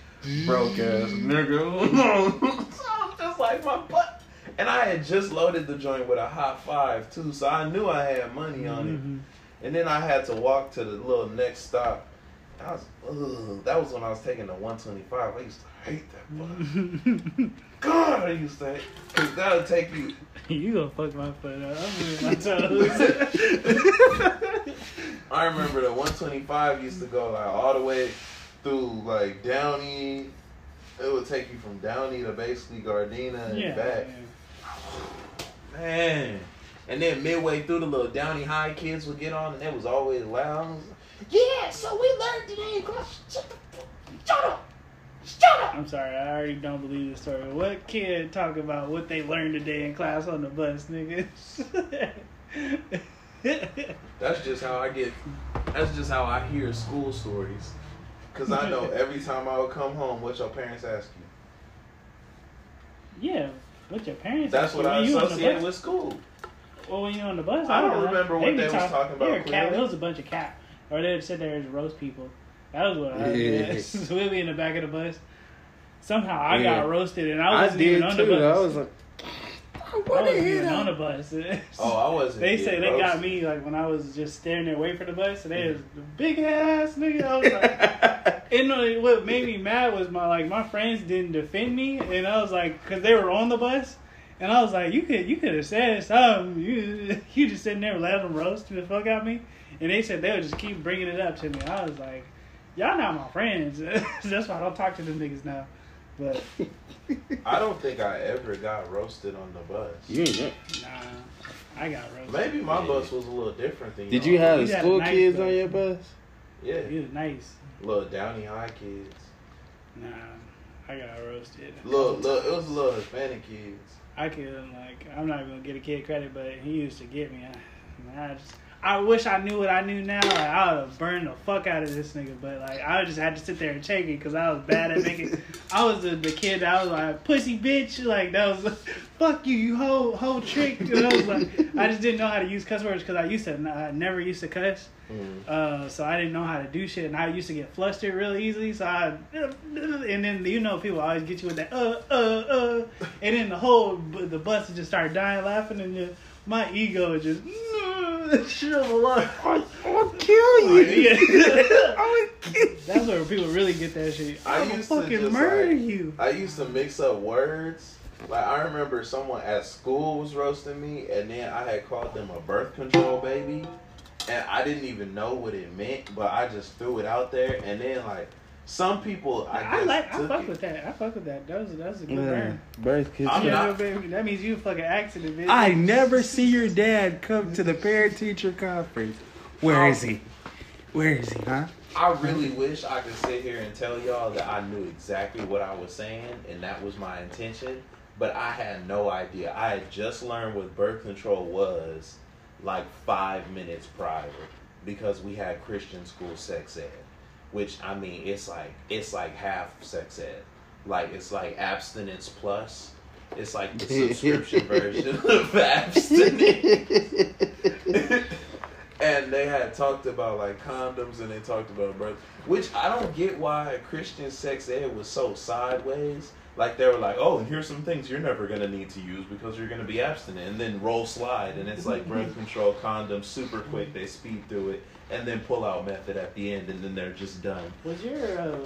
broke ass nigga. So I'm just like, my butt, And I had just loaded the joint with a high five, too, so I knew I had money on mm-hmm. it. And then I had to walk to the little next stop. I was, ugh, that was when I was taking the one twenty-five. I used to hate that bus. God, I used to hate, because that would take you. You gonna fuck my foot up. I'm moving my toes. I remember the one twenty-five used to go like all the way through like Downey. It would take you from Downey to basically Gardena and yeah, back. Man. man. And then midway through the little Downey High kids would get on and it was always loud. Yeah, so we learned the name. Come on, shut the fuck. Shut up. Shut up. I'm sorry, I already don't believe this story. What kid talk about what they learned today in class on the bus, niggas? That's just how I get. That's just how I hear school stories. Because I know every time I would come home, what your parents ask you. Yeah, what your parents that's ask you. That's what I associate with school. Well, when you're on the bus, I, I don't remember like, what they, they talk, was talking about. Were cat, it was a bunch of cat. Or they'd sit there and roast people. That was what I did. So we'd be in the back of the bus. Somehow I yeah. got roasted and I wasn't I even on too. the bus. I was like, what I wasn't even on the bus. Oh, I wasn't. They say they roasted. Got me like when I was just standing there waiting for the bus, and they was the big ass nigga. I was like, and what made me mad was my like my friends didn't defend me, and I was like, because they were on the bus, and I was like, you could you could have said something. You you just sitting there letting them roast the fuck out of me, and they said they would just keep bringing it up to me. I was like, y'all not my friends. That's why I don't talk to them niggas now. But I don't think I ever got roasted on the bus. You ain't get. Nah, I got roasted. Maybe my yeah. bus was a little different than. Did you know. have school nice kids bus. on your bus? Yeah, it was nice. Little Downey High kids. Nah, I got roasted. Little, little, it was little Hispanic kids. I couldn't like. I'm not even gonna get a kid credit, but he used to get me. I, I just. I wish I knew what I knew now. Like, I would have burned the fuck out of this nigga. But like, I just had to sit there and shake it because I was bad at making. I was the, the kid that I was like, pussy bitch. Like that was, like, fuck you, you whole whole trick. And I was like, I just didn't know how to use cuss words because I used to, I never used to cuss. Mm-hmm. Uh, so I didn't know how to do shit, and I used to get flustered real easily. So I, and then you know people always get you with that uh uh uh, and then the whole the bus just started dying laughing, and just, my ego just. I, I'll kill you. Yeah. I would kill you. That's where people really get that shit. I used to fucking murder like, you. I used to mix up words. Like I remember someone at school was roasting me, and then I had called them a birth control baby, and I didn't even know what it meant, but I just threw it out there. And then like some people, I, I guess like. I fuck it. with that. I fuck with that. That was that was a good burn. Yeah. Birth control. Not, baby. That means you a fucking accident, bitch. I never see your dad come to the parent teacher conference. Where um, is he? Where is he? Huh? I really wish I could sit here and tell y'all that I knew exactly what I was saying and that was my intention, but I had no idea. I had just learned what birth control was, like five minutes prior, because we had Christian school sex ed. Which I mean, it's like it's like half sex ed, like it's like abstinence plus. It's like the subscription version of abstinence. And they had talked about like condoms, and they talked about birth. Which I don't get why Christian sex ed was so sideways. Like they were like, oh, and here's some things you're never gonna need to use because you're gonna be abstinent, and then roll slide, and it's like birth control condoms, super quick. They speed through it. And then pull out method at the end, and then they're just done. Was your uh,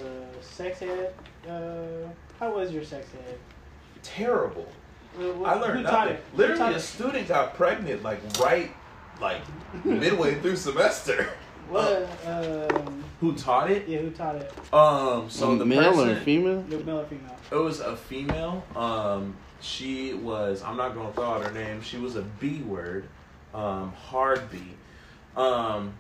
sex ed? Uh, how was your sex ed? Terrible. Well, what, I learned nothing. Literally, a student got pregnant like right, like midway through semester. What? Um, who taught it? Yeah, who taught it? Um, so mm, the male person, or female? The male or female? It was a female. Um, she was. I'm not gonna throw out her name. She was a B word. Um, hard B. Um.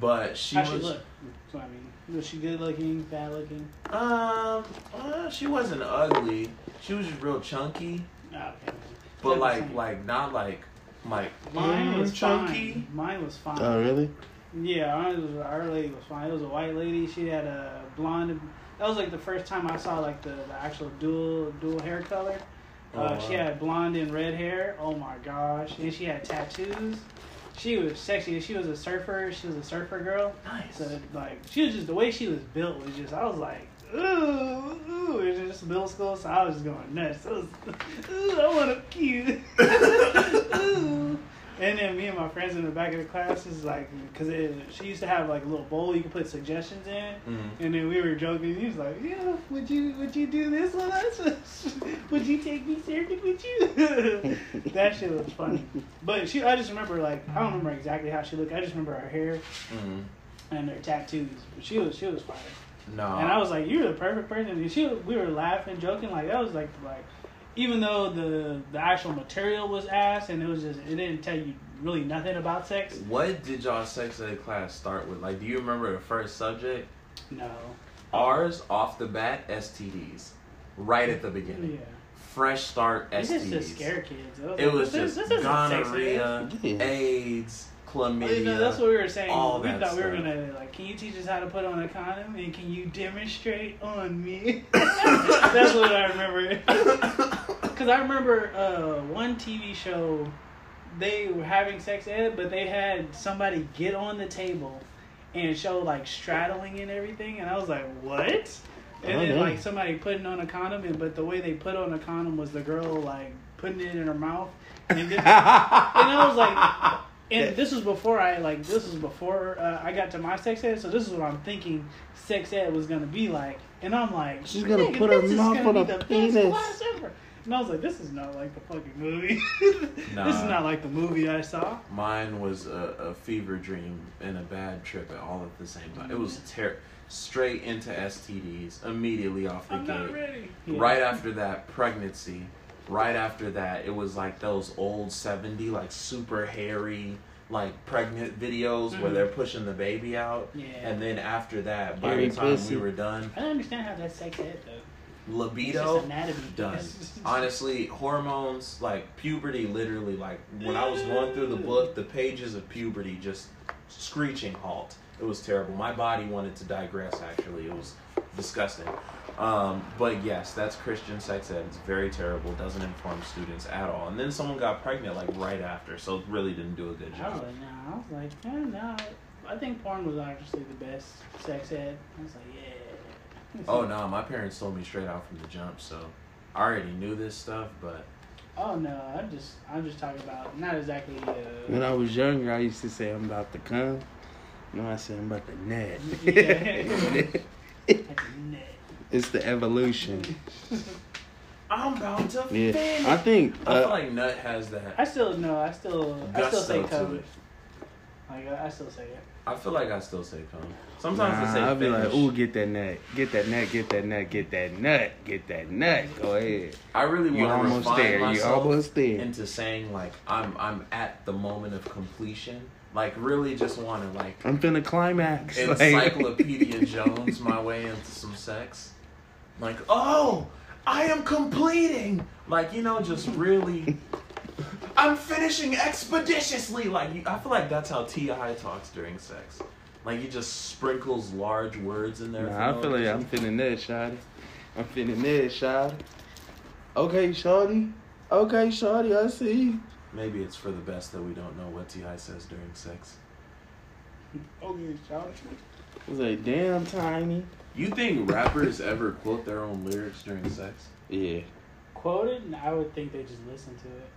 But she How was. She look? So, I mean, was she good looking? Bad looking? Um, uh, she wasn't ugly. She was just real chunky. Okay. But like, like not like, like mine was chunky. Fine. Mine was fine. Oh really? Yeah, ours was, our lady was fine. It was a white lady. She had a blonde. That was like the first time I saw like the, the actual dual dual hair color. Uh, oh, wow. She had blonde and red hair. Oh my gosh! And she had tattoos. She was sexy. She was a surfer. She was a surfer girl. Nice. So, like, she was just, the way she was built was just, I was like, ooh, ooh, it's just middle school, so I was just going nuts. I was, ooh, I want to cute. Ooh. And then me and my friends in the back of the class is like, because she used to have like a little bowl you could put suggestions in, mm-hmm. and then we were joking. He was like, "Yeah, would you would you do this with us? Would you take me surfing with you?" That shit was funny. But she, I just remember like I don't remember exactly how she looked. I just remember her hair mm-hmm. and her tattoos. But she was she was fire. No. And I was like, "You're the perfect person." And she, we were laughing, joking, like that was like like. Even though the the actual material was ass and it was just it didn't tell you really nothing about sex. What did y'all sex ed class start with? Like, do you remember the first subject? No. Ours off the bat, S T Ds, right at the beginning. Yeah. Fresh start S T Ds. It's just to scare kids. Was it like, was this, just this gonorrhea, AIDS, chlamydia. Well, you know, that's what we were saying. All we that thought stuff. We were gonna like, can you teach us how to put on a condom and can you demonstrate on me? That's what I remember. Because I remember uh, one T V show, they were having sex ed, but they had somebody get on the table and show, like, straddling and everything. And I was like, what? And oh, then, man. Like, somebody putting on a condom. And, but the way they put on a condom was the girl, like, putting it in her mouth. And, then, and I was like, and this was before I, like, this was before uh, I got to my sex ed. So this is what I'm thinking sex ed was going to be like. And I'm like, she's going to put her mouth on a penis. This is going to be the best class ever. And I was like, this is not like the fucking movie. Nah, this is not like the movie I saw. Mine was a, a fever dream and a bad trip at all at the same time. It was ter- straight into S T Ds, immediately off the I'm gate. Not ready. Right yeah. after that, pregnancy. Right after that, it was like those old seventy, like super hairy, like pregnant videos mm-hmm. where they're pushing the baby out. Yeah. And then after that, by hairy the time pussy. We were done. I don't understand how that's sex ed though. Libido done. Honestly, hormones, like puberty, literally, like when I was going through the book, the pages of puberty just screeching halt. It was terrible. My body wanted to digress, actually. It was disgusting. Um, but yes, that's Christian sex ed. It's very terrible. Doesn't inform students at all. And then someone got pregnant like right after, so it really didn't do a good job. Oh, no. I was like, yeah, no. I think porn was actually the best sex ed. I was like, yeah. Oh, no, my parents told me straight out from the jump, so I already knew this stuff, but... Oh, no, I'm just I'm just talking about not exactly... Uh... When I was younger, I used to say, I'm about to come. No, I said, I'm about to net. Yeah. It's the evolution. I'm about to finish. Yeah, I think... Uh, I feel like nut has that. I still, no, I still... I still say come. Like, I still say it. I feel like I still say come. Sometimes nah, I say I'll be finish. Like, ooh, get that nut. Get that nut, get that nut, get that nut, get that nut. Go ahead. I really want to refine there. myself almost there. into saying, like, I'm I'm at the moment of completion. Like, really just want to, like... I'm finna climax. Encyclopedia like. Jones my way into some sex. Like, oh, I am completing. Like, you know, just really... I'm finishing expeditiously. Like you, I feel like that's how T I talks during sex. Like he just sprinkles large words in there. Nah, I feel like I'm finna that, shawty. I'm finna that, shawty. Okay, shawty. Okay, shawty. I see. Maybe it's for the best that we don't know what T I says during sex. Okay, shawty. It was like damn tiny. You think rappers ever quote their own lyrics during sex? Yeah. Quoted? I would think they just listen to it.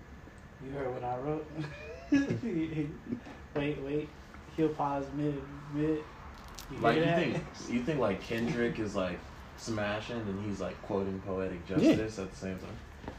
You heard what I wrote? wait, wait. He'll pause mid, mid. You like you think, you think like Kendrick is like smashing and he's like quoting poetic justice yeah. at the same time.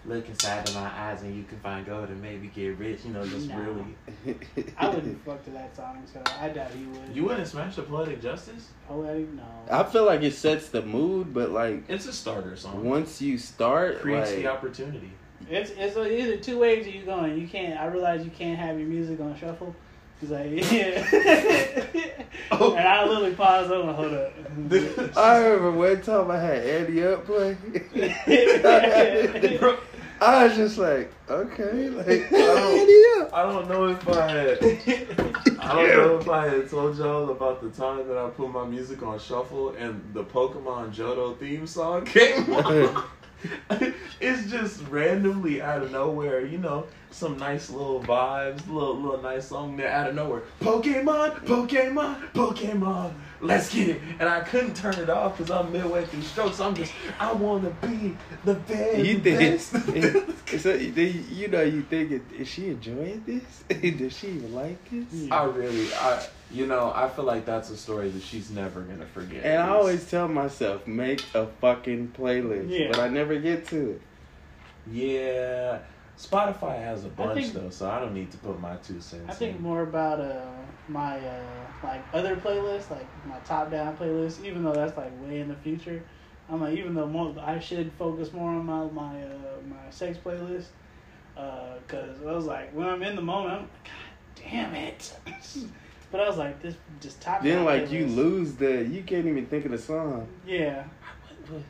Look inside of my eyes and you can find gold and maybe get rich. You know, just nah. really. I wouldn't fuck to that song, so I doubt he would. You wouldn't smash the poetic justice? Poetic, no. I feel like it sets the mood, but like it's a starter song. Once you start, creates like, the opportunity. It's it's either two ways are you going. You can't. I realize you can't have your music on shuffle. He's like, yeah. Oh. And I literally paused over. Hold up. I remember one time I had Andy up play. I was just like, okay, like I don't, I don't know if I had. I don't know if I had told y'all about the time that I put my music on shuffle and the Pokemon Johto theme song came on. It's just randomly out of nowhere, you know, some nice little vibes, little little nice song there out of nowhere. Pokemon, Pokemon, Pokemon, let's get it. And I couldn't turn it off because I'm midway through stroke. So I'm just, I want to be the very you think best. It, so, you know, you think, it, is she enjoying this? Does she even like this? I really, I you know, I feel like that's a story that she's never going to forget. And I always tell myself, make a fucking playlist. Yeah. But I never get to it. Yeah. Spotify has a bunch, think, though, so I don't need to put my two cents I think in. More about uh, my uh, like other playlists, like my top-down playlist, even though that's like way in the future. I'm like, even though more, I should focus more on my my, uh, my sex playlist, because uh, I was like, when I'm in the moment, I'm like, God damn it. But I was like, this just top-down Then, like, playlist. You lose the, you can't even think of the song. Yeah. I went with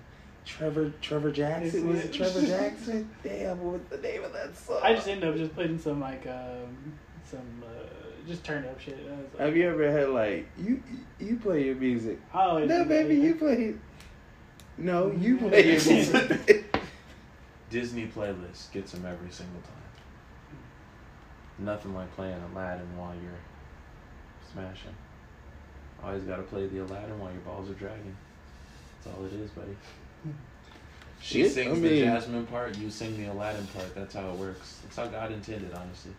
Trevor Trevor Jackson was it Trevor Jackson? Damn, what was the name of that song? I just ended up just putting some like um some uh, just turned up shit. I was like, have you ever had like you you play your music? Oh no, baby, you play. No, you play your music. Disney playlists gets them every single time. Nothing like playing Aladdin while you're smashing. Always got to play the Aladdin while your balls are dragging. That's all it is, buddy. She it, sings I mean, the Jasmine part, you sing the Aladdin part. That's how it works. That's how God intended, honestly.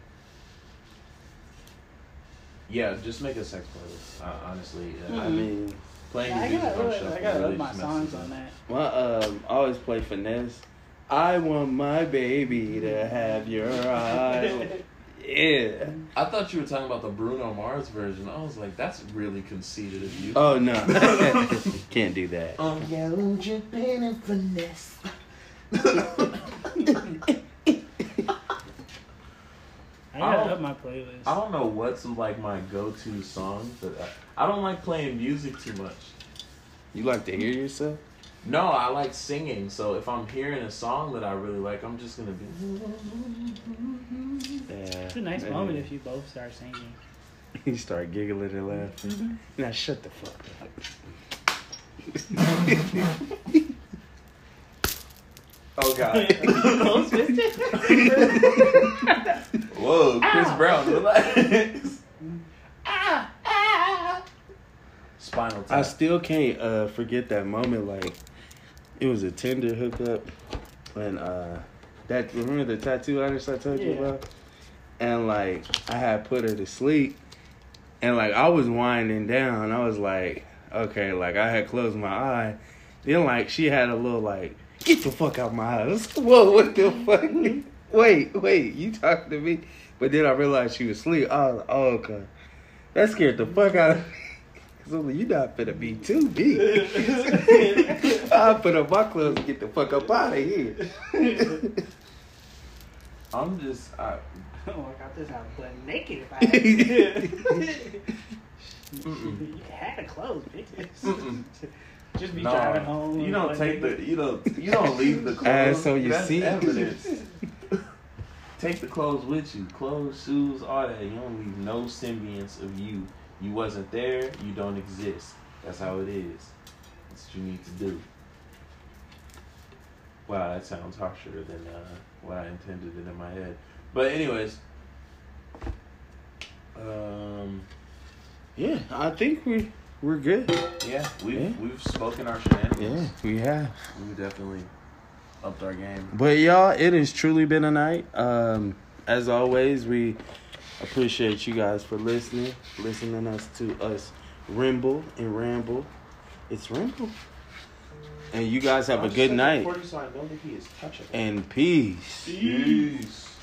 Yeah, just make a sex playlist. Uh, honestly, uh, mm-hmm. I mean, playing yeah, music on shuffle. I gotta love my songs on that. Well, um, I always play Finesse. I want my baby to have your eyes. Yeah. I thought you were talking about the Bruno Mars version. I was like, that's really conceited of you. Oh, no. Can't do that. Um, yeah, Japan and Finesse. I gotta up my playlist. I don't know what's like my go-to song, but I, I don't like playing music too much. You like to hear yourself? No, I like singing. So if I'm hearing a song that I really like, I'm just going to be... Yeah, it's a nice maybe. Moment if you both start singing. You start giggling and laughing. Mm-hmm. Now shut the fuck up. Oh, God. Whoa, Chris Ow. Brown, relax. Ah, ah. Spinal Tap. I still can't uh, forget that moment. Like, it was a Tinder hookup. When, uh, that, remember the tattoo artist I told yeah. you about? And, like, I had put her to sleep. And, like, I was winding down. I was like, okay, like, I had closed my eye. Then, like, she had a little, like, get the fuck out of my house. Whoa, what the fuck? Wait, wait, you talking to me? But then I realized she was asleep. I was like, oh, okay. That scared the fuck out of me. Because I was like, you're not finna be too deep. I put up my clothes and get the fuck up out of here. I'm just... I- Oh my God, this house was naked if I had You had a clothes, bitch. Just be no, driving home. You don't take naked. the you don't you don't leave the clothes. Uh, so you That's see evidence. Take the clothes with you. Clothes, shoes, all that. You don't leave no semblance of you. You wasn't there, you don't exist. That's how it is. That's what you need to do. Wow, that sounds harsher than uh, what I intended it in my head. But anyways, um, yeah, I think we we're good. Yeah, we've yeah. we've spoken our shenanigans. Yeah, we have. We definitely upped our game. But y'all, it has truly been a night. Um, as always, we appreciate you guys for listening, listening us to us rimble and ramble. It's rimble. And you guys have I'm a good night. forty-nine, don't think he is touching. And peace. Peace. peace.